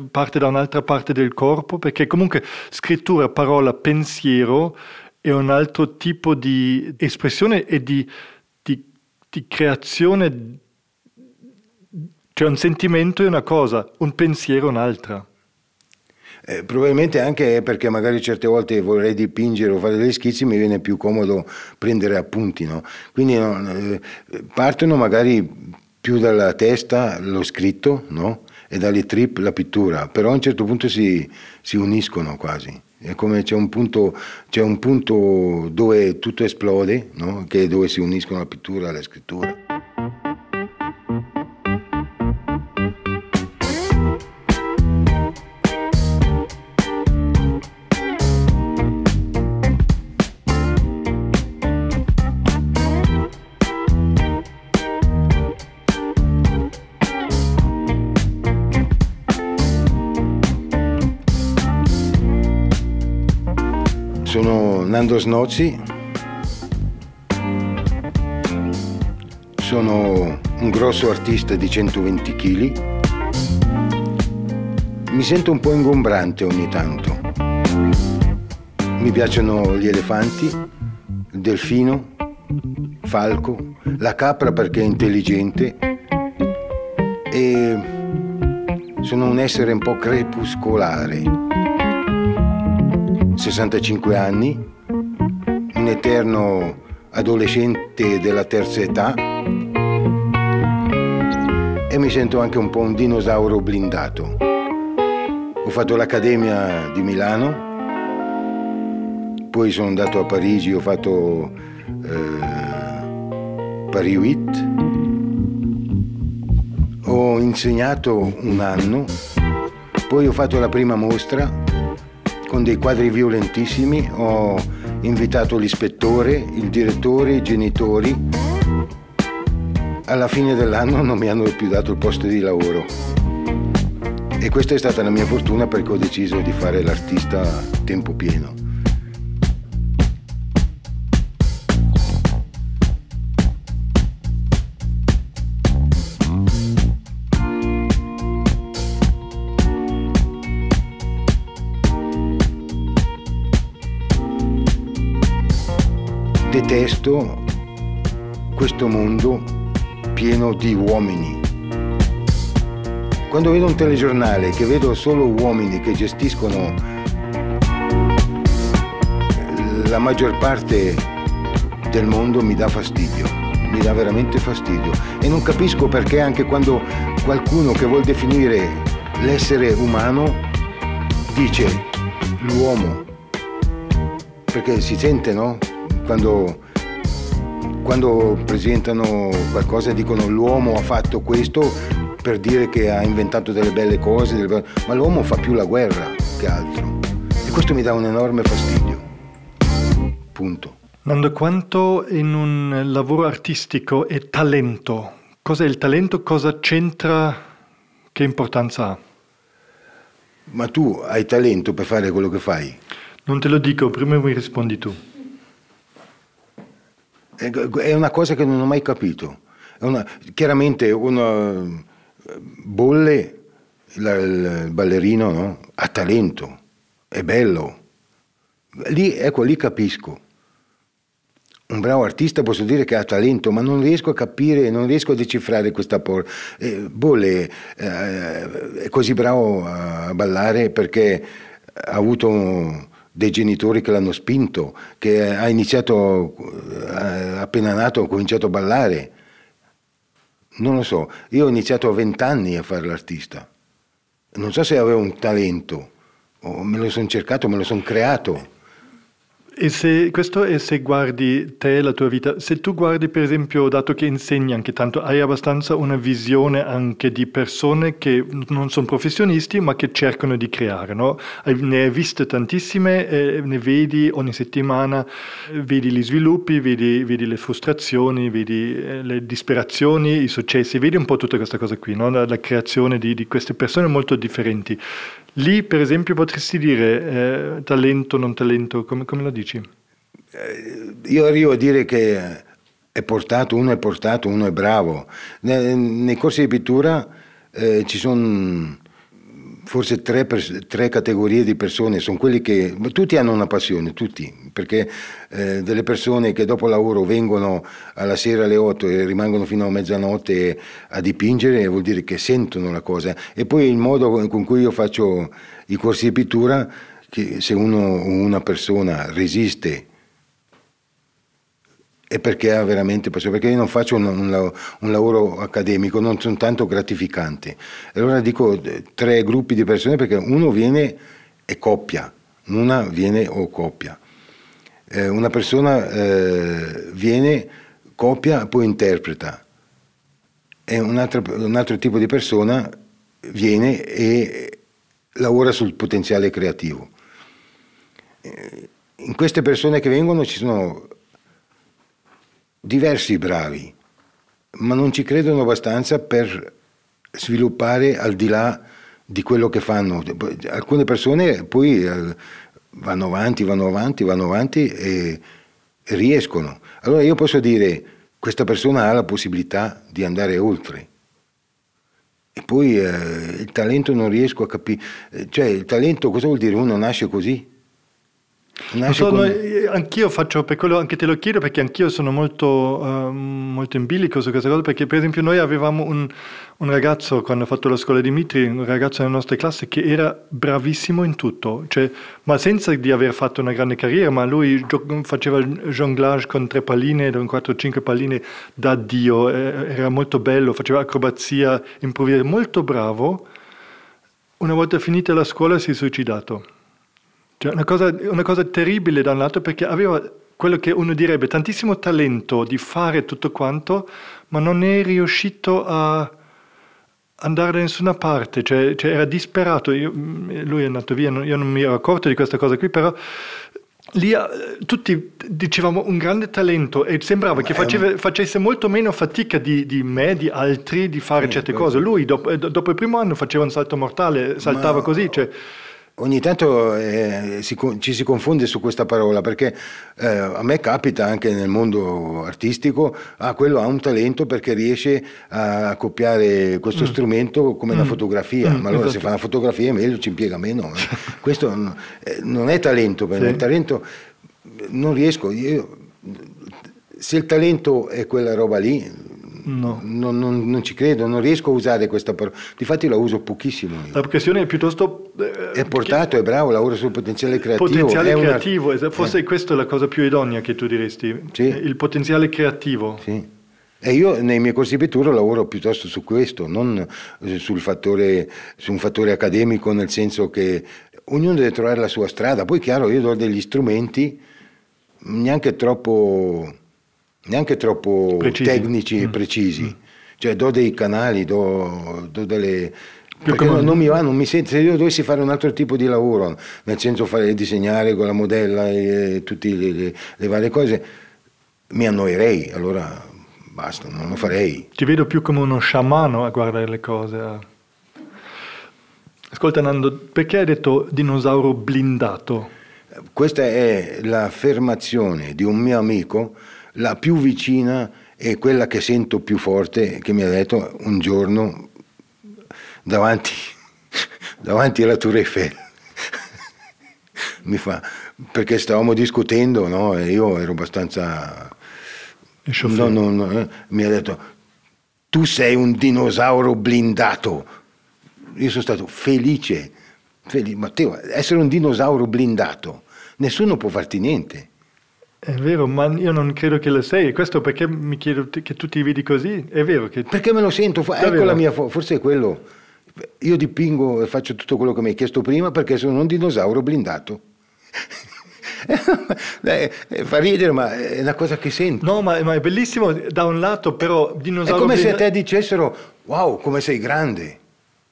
parte da un'altra parte del corpo, perché comunque scrittura, parola, pensiero è un altro tipo di espressione e di, di, di creazione, cioè un sentimento è una cosa, un pensiero è un'altra. Eh, probabilmente anche perché magari certe volte vorrei dipingere o fare degli schizzi, mi viene più comodo prendere appunti, no? Quindi eh, partono magari più dalla testa lo scritto, no? E dalle trip la pittura, però a un certo punto si, si uniscono quasi, è come c'è un punto, c'è un punto dove tutto esplode, no? Che è dove si uniscono la pittura e la scrittura. Nando Snozzi, sono un grosso artista di centoventi chilogrammi, mi sento un po' ingombrante ogni tanto, mi piacciono gli elefanti, il delfino, il falco, la capra perché è intelligente e sono un essere un po' crepuscolare, sessantacinque anni, un eterno adolescente della terza età e mi sento anche un po' un dinosauro blindato. Ho fatto l'Accademia di Milano, poi sono andato a Parigi, ho fatto eh, Paris ottavo, ho insegnato un anno, poi ho fatto la prima mostra con dei quadri violentissimi, ho invitato l'ispettore, il direttore, i genitori. Alla fine dell'anno non mi hanno più dato il posto di lavoro. E questa è stata la mia fortuna perché ho deciso di fare l'artista a tempo pieno. Detesto questo mondo pieno di uomini. Quando vedo un telegiornale che vedo solo uomini che gestiscono la maggior parte del mondo mi dà fastidio, mi dà veramente fastidio. E non capisco perché anche quando qualcuno che vuol definire l'essere umano dice l'uomo, perché si sente, no? Quando, quando presentano qualcosa dicono l'uomo ha fatto questo per dire che ha inventato delle belle cose, delle belle... ma l'uomo fa più la guerra che altro e questo mi dà un enorme fastidio. Punto. Nando, quanto in un lavoro artistico è talento? Cos'è il talento? Cosa c'entra? Che importanza ha? Ma tu hai talento per fare quello che fai? Non te lo dico, prima mi rispondi tu. È una cosa che non ho mai capito. È una, chiaramente una bolle, la, il ballerino, no? Ha talento, è bello. Lì, ecco, lì capisco. Un bravo artista posso dire che ha talento, ma non riesco a capire, non riesco a decifrare questa porra. Eh, Bolle eh, è così bravo a ballare perché ha avuto dei genitori che l'hanno spinto, che ha iniziato, eh, appena nato ha cominciato a ballare. Non lo so, io ho iniziato a vent'anni a fare l'artista. Non so se avevo un talento, o me lo sono cercato, me lo sono creato. E se questo è se guardi te, la tua vita, se tu guardi per esempio, dato che insegni anche tanto, hai abbastanza una visione anche di persone che non sono professionisti ma che cercano di creare, no? Ne hai viste tantissime, eh, ne vedi ogni settimana, vedi gli sviluppi, vedi, vedi le frustrazioni, vedi le disperazioni, i successi, vedi un po' tutta questa cosa qui, no? La, la creazione di, di queste persone molto differenti. Lì, per esempio, potresti dire eh, talento, non talento, come, come lo dici? Io arrivo a dire che è portato, uno è portato, uno è bravo. Nei, nei corsi di pittura eh, ci sono forse tre, tre categorie di persone, sono quelli che... Tutti hanno una passione, tutti, perché eh, delle persone che dopo lavoro vengono alla sera alle otto e rimangono fino a mezzanotte a dipingere, vuol dire che sentono la cosa. E poi il modo con cui io faccio i corsi di pittura, che se uno o una persona resiste è perché ha veramente passione, perché io non faccio un, un, un lavoro accademico, non sono tanto gratificante. Allora dico tre gruppi di persone, perché uno viene e coppia, una viene o coppia, eh, una persona eh, viene, copia, poi interpreta, e un altro, un altro tipo di persona viene e lavora sul potenziale creativo. In queste persone che vengono ci sono diversi bravi, ma non ci credono abbastanza per sviluppare al di là di quello che fanno. Alcune persone poi vanno avanti, vanno avanti, vanno avanti e riescono. Allora io posso dire, questa persona ha la possibilità di andare oltre. E poi eh, il talento non riesco a capire. Cioè il talento cosa vuol dire? Uno nasce così? Non so, no, anch'io faccio, per quello anche te lo chiedo, perché anch'io sono molto, eh, molto in bilico su questa cosa, perché per esempio noi avevamo un, un ragazzo, quando ho fatto la scuola di Mitri, un ragazzo nella nostra classe che era bravissimo in tutto, cioè, ma senza di aver fatto una grande carriera, ma lui gio- faceva jonglage con tre palline, quattro o cinque palline da Dio, eh, era molto bello, faceva acrobazia, improvvisazione, molto bravo. Una volta finita la scuola si è suicidato. Cioè una cosa, una cosa terribile da un lato, perché aveva quello che uno direbbe tantissimo talento di fare tutto quanto, ma non è riuscito a andare da nessuna parte, cioè, cioè era disperato. Io, lui è andato via, io non mi ero accorto di questa cosa qui, però lì tutti dicevamo un grande talento e sembrava ma che faceva, un... facesse molto meno fatica di, di me, di altri, di fare sì, certe cose. Lui dopo, dopo il primo anno faceva un salto mortale, saltava ma... così, cioè... Ogni tanto eh, si, ci si confonde su questa parola, perché eh, a me capita anche nel mondo artistico, ah, quello ha un talento perché riesce a accoppiare questo mm. strumento come mm. la fotografia, mm, ma allora esatto. Se fa una fotografia è meglio, ci impiega meno. Questo non, eh, non è talento, per sì. Il talento non riesco, io, se il talento è quella roba lì... No. Non, non, non ci credo, non riesco a usare questa parola, difatti la uso pochissimo io. La questione è piuttosto eh, è portato, è bravo, lavora sul potenziale creativo, potenziale è creativo, una... forse eh. Questa è la cosa più idonea che tu diresti, sì. Il potenziale creativo, sì. E io nei miei corsi di pittura lavoro piuttosto su questo, non sul fattore, su un fattore accademico, nel senso che ognuno deve trovare la sua strada. Poi chiaro, io do degli strumenti neanche troppo neanche troppo precisi. Tecnici e mm. precisi, mm. cioè do dei canali, do, do delle... Perché non, non mi va, non mi sento, se io dovessi fare un altro tipo di lavoro, nel senso fare disegnare con la modella e tutte le, le, le varie cose, mi annoierei, allora basta, non lo farei. Ti vedo più come uno sciamano a guardare le cose, a... Ascolta Nando, perché hai detto dinosauro blindato? Questa è l'affermazione di un mio amico, la più vicina e quella che sento più forte, che mi ha detto un giorno davanti, davanti alla Tour Eiffel. Mi fa, perché stavamo discutendo, no? E io ero abbastanza... No, no, no, eh? Mi ha detto, tu sei un dinosauro blindato. Io sono stato felice. Felice. Matteo, essere un dinosauro blindato, nessuno può farti niente. È vero, ma io non credo che lo sei. Questo perché mi chiedo che tu ti vedi così? È vero che... Perché me lo sento, ecco davvero? La mia... Forse è quello. Io dipingo e faccio tutto quello che mi hai chiesto prima perché sono un dinosauro blindato. Dai, fa ridere, ma è una cosa che sento. No, ma, ma è bellissimo da un lato, però dinosauro... È come blindato... se te dicessero, wow, come sei grande.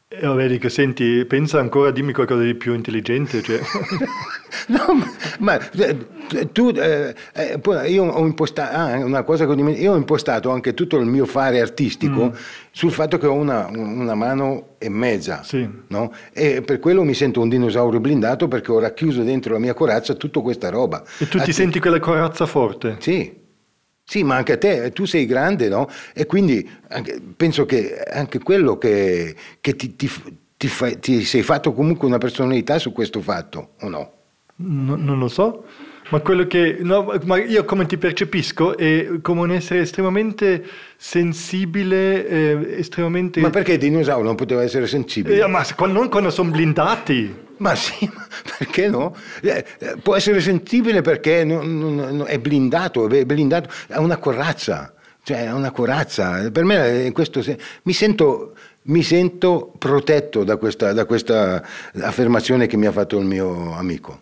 E eh, vedi che senti, pensa ancora, dimmi qualcosa di più intelligente. Cioè. No, ma, ma tu, eh, eh, io ho impostato, ah, una cosa che ho io ho impostato anche tutto il mio fare artistico mm. sul fatto che ho una, una mano e mezza, sì. No? E per quello mi sento un dinosauro blindato perché ho racchiuso dentro la mia corazza tutta questa roba. E tu ti Att- senti quella corazza forte? Sì. Sì, ma anche a te, tu sei grande, no? E quindi anche, penso che anche quello che, che ti, ti, ti, fa, ti sei fatto comunque una personalità su questo fatto, o no? No, non lo so, ma quello che no, ma io come ti percepisco è come un essere estremamente sensibile, eh, estremamente... Ma perché il dinosauro non poteva essere sensibile? Eh, ma non quando sono blindati... Ma sì, ma perché no? Eh, può essere sensibile perché non, non, non, è blindato, è blindato, ha una corazza, cioè ha una corazza. Per me in questo sen- mi sento mi sento protetto da questa da questa affermazione che mi ha fatto il mio amico.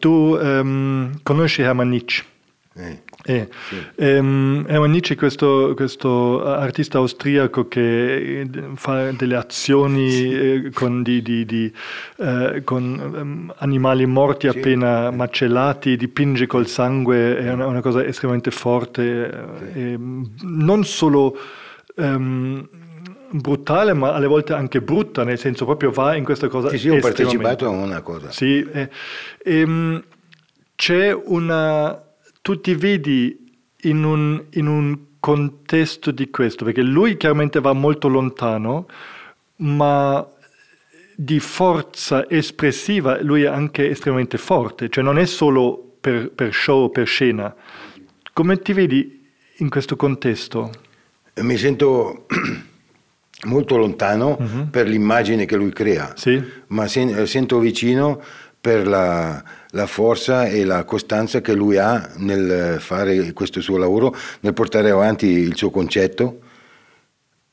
Tu ehm, conosci Hermann Nitsch? Eh, eh. Sì. Ehm, Hermann Nitsch è questo, questo artista austriaco che fa delle azioni sì. eh, con, di, di, di, eh, con ehm, animali morti sì. appena macellati, dipinge col sangue, è una, una cosa estremamente forte, sì. eh, non solo ehm, brutale ma alle volte anche brutta, nel senso proprio va in questa cosa. Sì, sì, ho partecipato a una cosa. Sì, eh, ehm, c'è una... Tu ti vedi in un, in un contesto di questo, perché lui chiaramente va molto lontano, ma di forza espressiva lui è anche estremamente forte, cioè non è solo per, per show, per scena. Come ti vedi in questo contesto? Mi sento molto lontano mm-hmm. per l'immagine che lui crea, sì? Ma sen- sento vicino per la... la forza e la costanza che lui ha nel fare questo suo lavoro, nel portare avanti il suo concetto,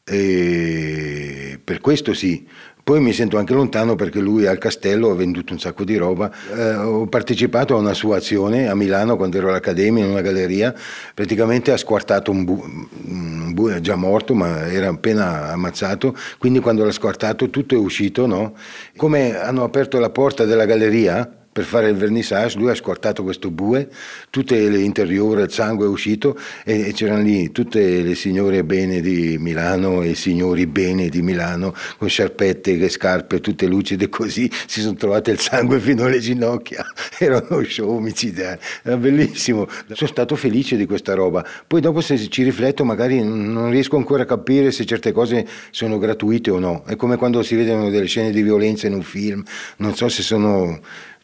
e per questo sì. Poi mi sento anche lontano perché lui al castello ha venduto un sacco di roba. Eh, ho partecipato a una sua azione a Milano quando ero all'Accademia, in una galleria, praticamente ha squartato un buio, un bu- già morto ma era appena ammazzato, quindi quando l'ha squartato tutto è uscito, no? Come hanno aperto la porta della galleria per fare il vernissage, lui ha squartato questo bue, tutte le interiore, il sangue è uscito e, e c'erano lì tutte le signore bene di Milano e i signori bene di Milano con sciarpette, scarpe, tutte lucide così, si sono trovate il sangue fino alle ginocchia, era uno show micidiale, era bellissimo, sono stato felice di questa roba. Poi dopo se ci rifletto magari non riesco ancora a capire se certe cose sono gratuite o no, è come quando si vedono delle scene di violenza in un film, non so se sono...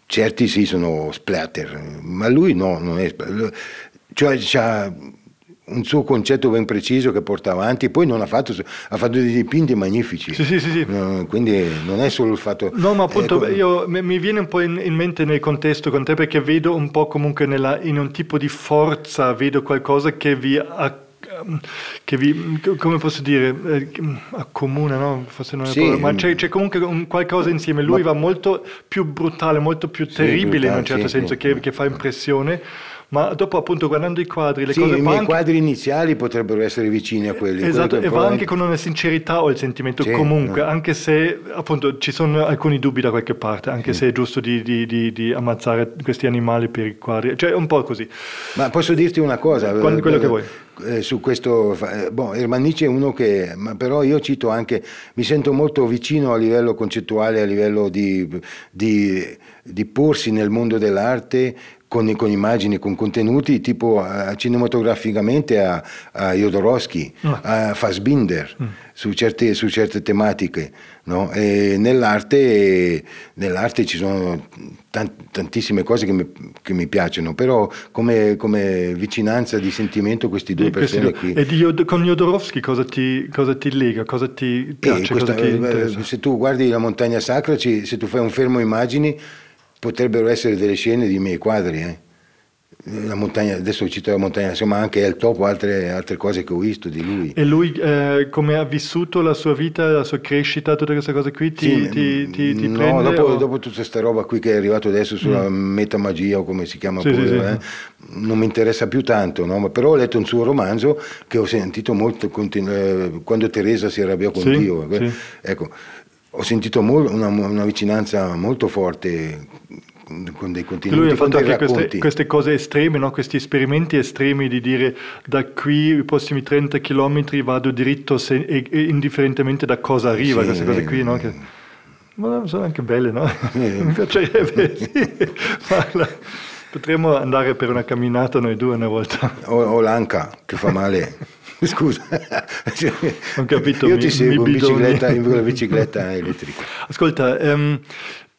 Certi sì, sono splatter, ma lui no, non è splatter. Cioè c'ha un suo concetto ben preciso che porta avanti, poi non ha fatto, ha fatto dei dipinti magnifici. Sì, sì, sì, sì. No, quindi non è solo il fatto... No, ma appunto eh, io, mi viene un po' in, in mente nel contesto con te, perché vedo un po' comunque nella, in un tipo di forza, vedo qualcosa che vi... Acc- che vi, come posso dire, accomuna, no? Forse non è sì, proprio, ma c'è, c'è comunque un qualcosa insieme. Lui va molto più brutale, molto più terribile, sì, brutale, in un certo sì, senso sì, che, sì. che fa impressione, ma dopo appunto guardando i quadri le sì, cose i miei anche... quadri iniziali potrebbero essere vicini a quelli, esatto, quelli e va anche con una sincerità, ho il sentimento sì, comunque no. Anche se appunto ci sono alcuni dubbi da qualche parte, anche sì. se è giusto di, di, di, di ammazzare questi animali per i quadri, cioè un po' così. Ma posso dirti una cosa? Quando, quello che vuoi. eh, su questo, eh, boh, Hermann Nitsch è uno che, ma però io cito anche, mi sento molto vicino a livello concettuale, a livello di, di, di porsi nel mondo dell'arte con, con immagini, con contenuti, tipo eh, cinematograficamente a, a Jodorowsky, no. a Fassbinder, mm. su, certe, su certe tematiche. No? E nell'arte, nell'arte ci sono tant, tantissime cose che mi, che mi piacciono, però come, come vicinanza di sentimento questi due e persone questi, qui. E di, con Jodorowsky cosa ti, cosa ti lega, cosa ti piace? Questa, cosa ti se tu guardi La Montagna Sacra, ci, se tu fai un fermo immagini, potrebbero essere delle scene di miei quadri, eh? La montagna, adesso cito La Montagna, insomma anche Il Topo, altre, altre cose che ho visto di lui. E lui eh, come ha vissuto la sua vita, la sua crescita, tutte queste cose qui ti, sì, ti, ti, ti no, prende? No, dopo, o... dopo tutta questa roba qui che è arrivato adesso sulla mm. metamagia o come si chiama sì, pure, sì, eh? sì. non mi interessa più tanto, no? Però ho letto un suo romanzo che ho sentito molto, continu- quando Teresa si arrabbiò con sì, Dio, sì. ecco. Ho sentito una, una vicinanza molto forte con dei contenuti. Lui ha fatto anche queste, queste cose estreme, no? Questi esperimenti estremi di dire da qui i prossimi trenta chilometri vado diritto se, e, e, indifferentemente da cosa arriva, sì, queste cose qui, no? Che, ma sono anche belle, no? Eh. Mi piacerebbe, sì. Potremmo andare per una camminata noi due una volta. O, o l'anca che fa male. Scusa, ho capito, io ti mi, seguo mi in bicicletta, in bicicletta elettrica. Ascolta, ehm,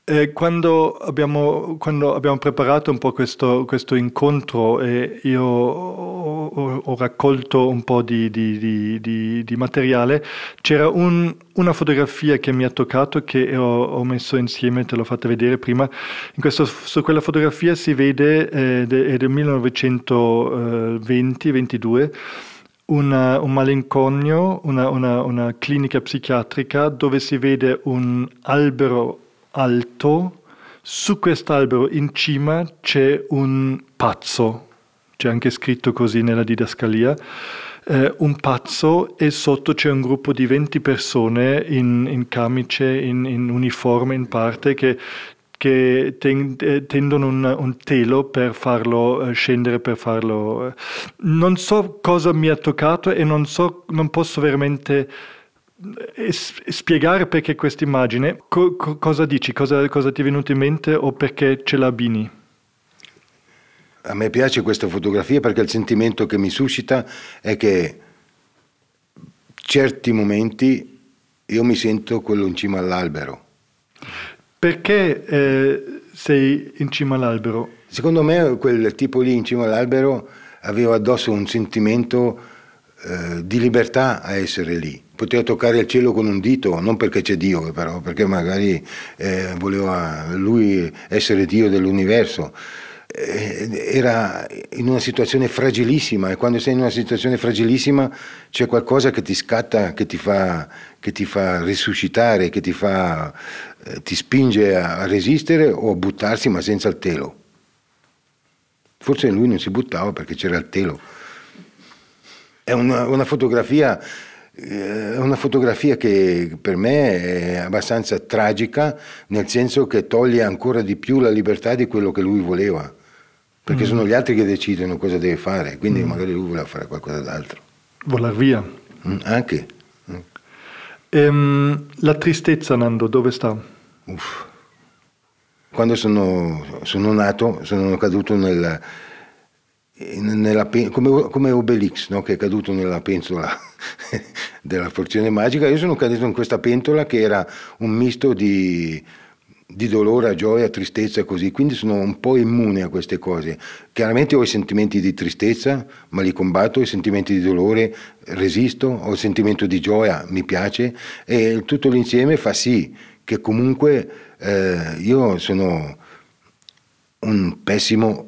eh, quando, abbiamo, quando abbiamo preparato un po' questo, questo incontro, eh, io ho, ho, ho raccolto un po' di, di, di, di, di materiale, c'era un, una fotografia che mi ha toccato, che ho, ho messo insieme, te l'ho fatta vedere prima. In questo, su quella fotografia si vede, eh, de, è del millenovecentoventi ventidue, Una, un malinconio, una, una, una clinica psichiatrica dove si vede un albero alto, su quest'albero in cima c'è un pazzo, c'è anche scritto così nella didascalia, eh, un pazzo, e sotto c'è un gruppo di venti persone in, in camice, in, in uniforme in parte, che che tendono un, un telo per farlo scendere, per farlo... Non so cosa mi ha toccato e non so, non posso veramente spiegare perché questa immagine. Co- cosa dici? Cosa, cosa ti è venuto in mente o perché ce l'abbini? A me piace questa fotografia perché il sentimento che mi suscita è che certi momenti io mi sento quello in cima all'albero. Perché eh, sei in cima all'albero? Secondo me quel tipo lì in cima all'albero aveva addosso un sentimento eh, di libertà a essere lì. Poteva toccare il cielo con un dito, non perché c'è Dio, però perché magari eh, voleva lui essere Dio dell'universo. Era in una situazione fragilissima, e quando sei in una situazione fragilissima c'è qualcosa che ti scatta, che ti fa, che ti fa risuscitare, che ti fa, eh, ti spinge a resistere o a buttarsi, ma senza il telo. Forse lui non si buttava perché c'era il telo. È una, una fotografia, eh, una fotografia che per me è abbastanza tragica, nel senso che toglie ancora di più la libertà di quello che lui voleva. Perché mm. sono gli altri che decidono cosa deve fare, quindi mm. magari lui voleva fare qualcosa d'altro. Volar via. Mm, anche. Mm. Ehm, la tristezza, Nando, dove sta? Uff. Quando sono, sono nato, sono caduto nella, nella come, come Obelix, no? Che è caduto nella pentola della porzione magica. Io sono caduto in questa pentola che era un misto di... di dolore, gioia, tristezza, così, quindi sono un po' immune a queste cose. Chiaramente ho i sentimenti di tristezza, ma li combatto, i sentimenti di dolore resisto, ho il sentimento di gioia, mi piace, e tutto l'insieme fa sì che comunque eh, io sono un pessimo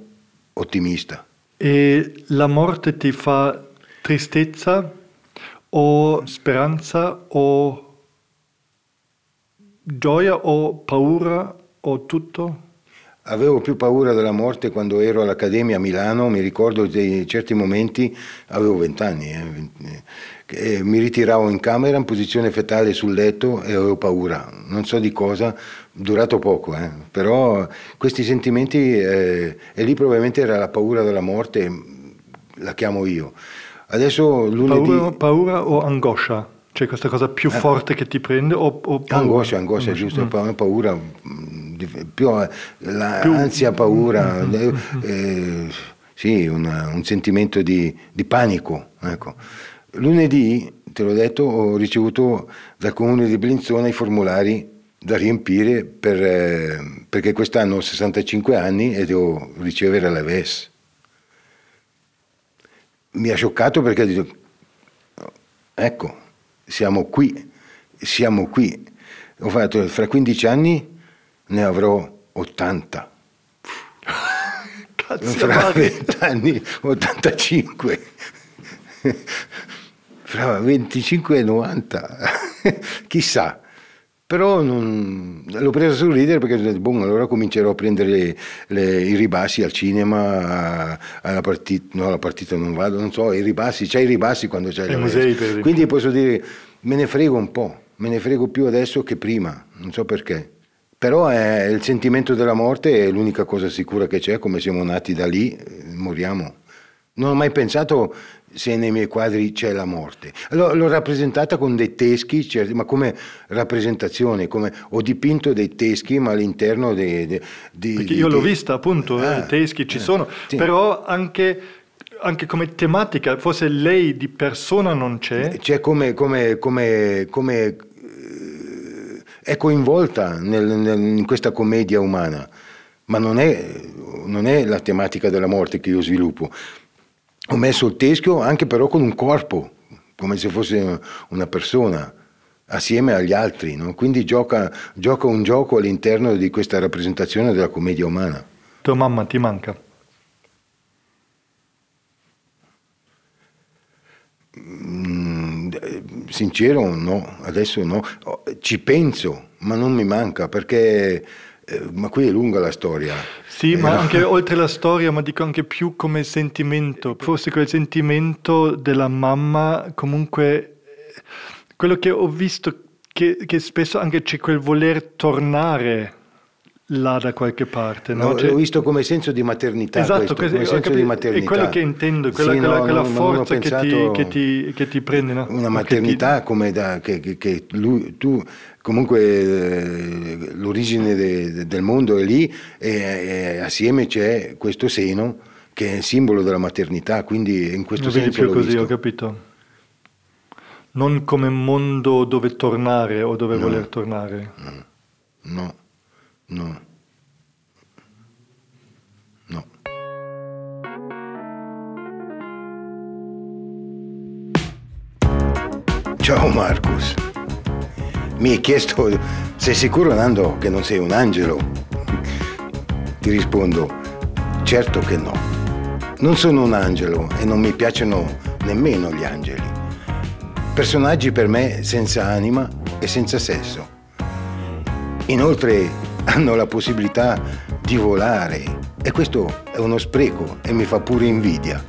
ottimista. E la morte ti fa tristezza o speranza o... gioia o paura o tutto? Avevo più paura della morte quando ero all'Accademia a Milano, mi ricordo di certi momenti, avevo vent'anni, eh, mi ritiravo in camera in posizione fetale sul letto e avevo paura, non so di cosa, durato poco, eh, però questi sentimenti, eh, e lì probabilmente era la paura della morte, la chiamo io. Adesso lunedì... Paura, paura o angoscia? C'è questa cosa più eh. forte che ti prende o, o angoscia, angoscia, angoscia, è giusto, mm. paura, più la più... ansia, paura, mm. eh, eh, sì, una, un sentimento di, di panico, ecco. Lunedì, te l'ho detto, ho ricevuto dal comune di Bellinzona i formulari da riempire per, eh, perché quest'anno ho sessantacinque anni e devo ricevere la V E S. Mi ha scioccato perché ho detto, ecco, siamo qui, siamo qui. Ho fatto, fra quindici anni ne avrò ottanta. Cazzo, fra venti anni, ottantacinque. Fra venticinque e novanta. Chissà. Però non, l'ho presa a sorridere perché ho detto, boh, allora comincerò a prendere le, le, i ribassi al cinema, alla partita, no, alla partita non vado, non so, i ribassi, c'hai i ribassi quando c'hai i musei. Quindi posso dire, me ne frego un po', me ne frego più adesso che prima, non so perché. Però è il sentimento della morte, è l'unica cosa sicura che c'è, come siamo nati da lì, moriamo. Non ho mai pensato... se nei miei quadri c'è la morte. Allora, l'ho rappresentata con dei teschi, certi, ma come rappresentazione, come ho dipinto dei teschi, ma all'interno dei... dei, dei Perché io dei, l'ho vista, appunto, ah, eh, teschi ci eh, sono, sì. Però anche, anche come tematica, forse lei di persona non c'è. C'è come... come, come, come è coinvolta nel, nel, in questa commedia umana, ma non è, non è la tematica della morte che io sviluppo. Ho messo il teschio anche però con un corpo, come se fosse una persona, assieme agli altri, no? Quindi gioca, gioca un gioco all'interno di questa rappresentazione della commedia umana. Tua mamma ti manca? Mm, sincero no, adesso no. Ci penso, ma non mi manca, perché... Eh, ma qui è lunga la storia. Sì, eh, ma no? Anche oltre la storia, ma dico anche più come sentimento. Forse quel sentimento della mamma, comunque, quello che ho visto, che, che spesso anche c'è quel voler tornare là da qualche parte. No? No, cioè, l'ho visto come senso di maternità. Esatto, questo, come senso capito, di maternità. È quello che intendo, quella, sì, quella, no, quella no, forza che ti, che, ti, che ti prende. No? Una maternità ti... come da, che, che, che lui, tu... Comunque eh, l'origine de, de, del mondo è lì e, e assieme c'è questo seno che è il simbolo della maternità, quindi in questo non senso più l'ho così, visto. Ho capito. Non come mondo dove tornare o dove no, voler tornare. No, no, no. no. Ciao Marcus. Mi hai chiesto, sei sicuro Nando che non sei un angelo? Ti rispondo, certo che no. Non sono un angelo e non mi piacciono nemmeno gli angeli. Personaggi per me senza anima e senza sesso. Inoltre hanno la possibilità di volare e questo è uno spreco e mi fa pure invidia.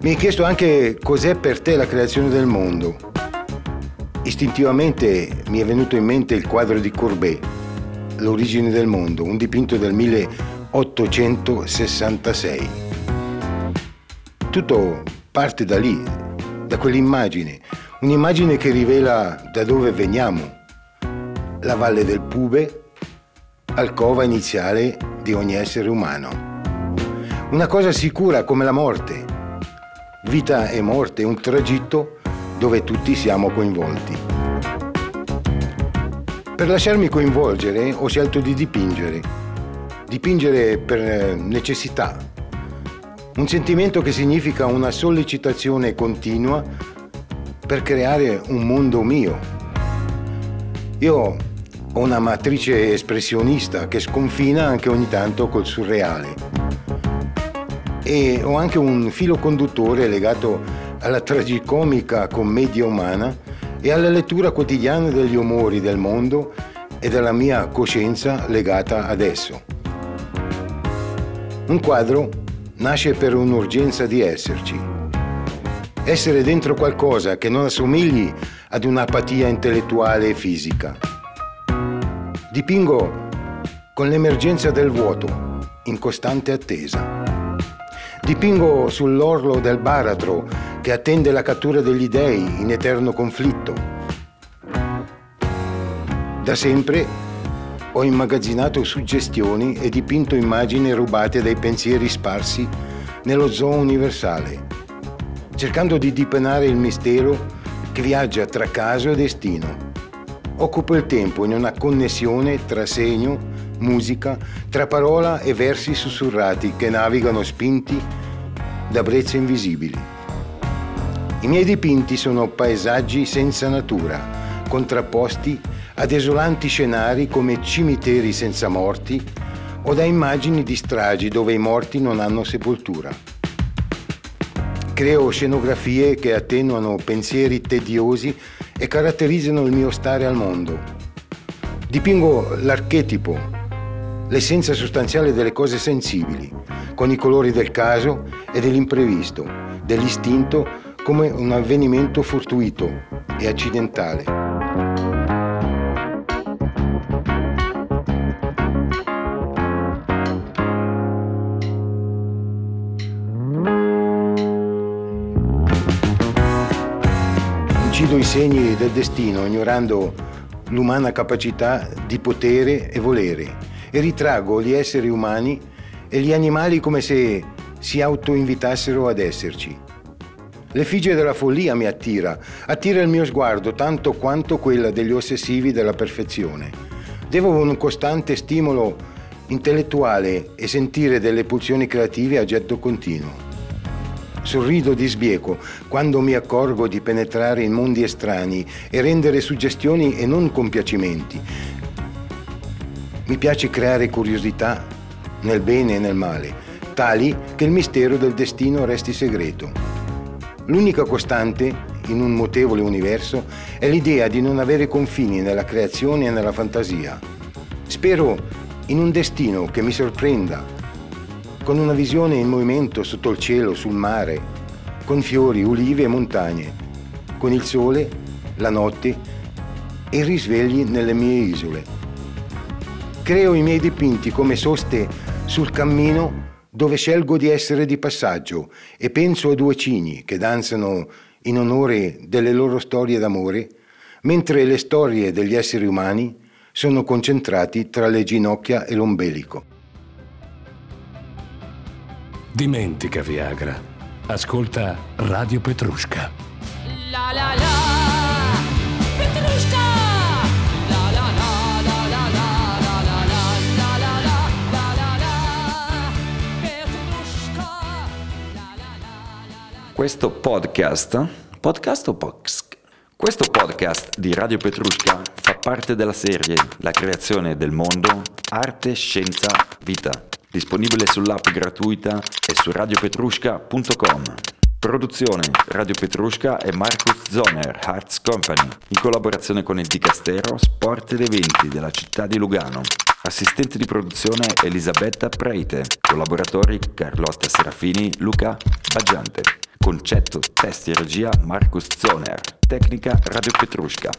Mi hai chiesto anche cos'è per te la creazione del mondo. Istintivamente mi è venuto in mente il quadro di Courbet, L'origine del mondo, un dipinto del milleottocentosessantasei. Tutto parte da lì, da quell'immagine, un'immagine che rivela da dove veniamo, la valle del Pube, alcova iniziale di ogni essere umano. Una cosa sicura come la morte, vita e morte, un tragitto dove tutti siamo coinvolti. Per lasciarmi coinvolgere ho scelto di dipingere, dipingere per necessità, un sentimento che significa una sollecitazione continua per creare un mondo mio. Io ho una matrice espressionista che sconfina anche ogni tanto col surreale e ho anche un filo conduttore legato alla tragicomica commedia umana e alla lettura quotidiana degli umori del mondo e della mia coscienza legata ad esso. Un quadro nasce per un'urgenza di esserci. Essere dentro qualcosa che non assomigli ad un'apatia intellettuale e fisica. Dipingo con l'emergenza del vuoto, in costante attesa. Dipingo sull'orlo del baratro che attende la cattura degli dèi in eterno conflitto. Da sempre ho immagazzinato suggestioni e dipinto immagini rubate dai pensieri sparsi nello zoo universale, cercando di dipanare il mistero che viaggia tra caso e destino. Occupo il tempo in una connessione tra segno, musica, tra parola e versi sussurrati che navigano spinti da brezze invisibili. I miei dipinti sono paesaggi senza natura, contrapposti a desolanti scenari come cimiteri senza morti o da immagini di stragi dove i morti non hanno sepoltura. Creo scenografie che attenuano pensieri tediosi e caratterizzano il mio stare al mondo. Dipingo l'archetipo, l'essenza sostanziale delle cose sensibili, con i colori del caso e dell'imprevisto, dell'istinto come un avvenimento fortuito e accidentale. I segni del destino, ignorando l'umana capacità di potere e volere, e ritraggo gli esseri umani e gli animali come se si autoinvitassero ad esserci. L'effigie della follia mi attira, attira il mio sguardo tanto quanto quella degli ossessivi della perfezione. Devo un costante stimolo intellettuale e sentire delle pulsioni creative a getto continuo. Sorrido di sbieco quando mi accorgo di penetrare in mondi estranei e rendere suggestioni e non compiacimenti. Mi piace creare curiosità nel bene e nel male, tali che il mistero del destino resti segreto. L'unica costante in un mutevole universo è l'idea di non avere confini nella creazione e nella fantasia. Spero in un destino che mi sorprenda, con una visione in movimento sotto il cielo, sul mare, con fiori, ulive e montagne, con il sole, la notte e i risvegli nelle mie isole. Creo i miei dipinti come soste sul cammino dove scelgo di essere di passaggio e penso a due cigni che danzano in onore delle loro storie d'amore, mentre le storie degli esseri umani sono concentrati tra le ginocchia e l'ombelico. Dimentica Viagra. Ascolta Radio Petruška. La la la Petruška. La la la la la la la la la la la la la Petruška. La la la. Questo podcast, podcast o box? Questo podcast di Radio Petruška fa parte della serie La creazione del mondo, arte, scienza, vita. Disponibile sull'app gratuita e su radio petruška punto com. Produzione Radio Petruška e Marco Zoner, Harts Company, in collaborazione con il Dicastero Sport ed Eventi della città di Lugano. Assistente di produzione Elisabetta Preite. Collaboratori Carlotta Serafini, Luca Baggiante. Concetto, testi e regia Marco Zoner. Tecnica Radio Petruška.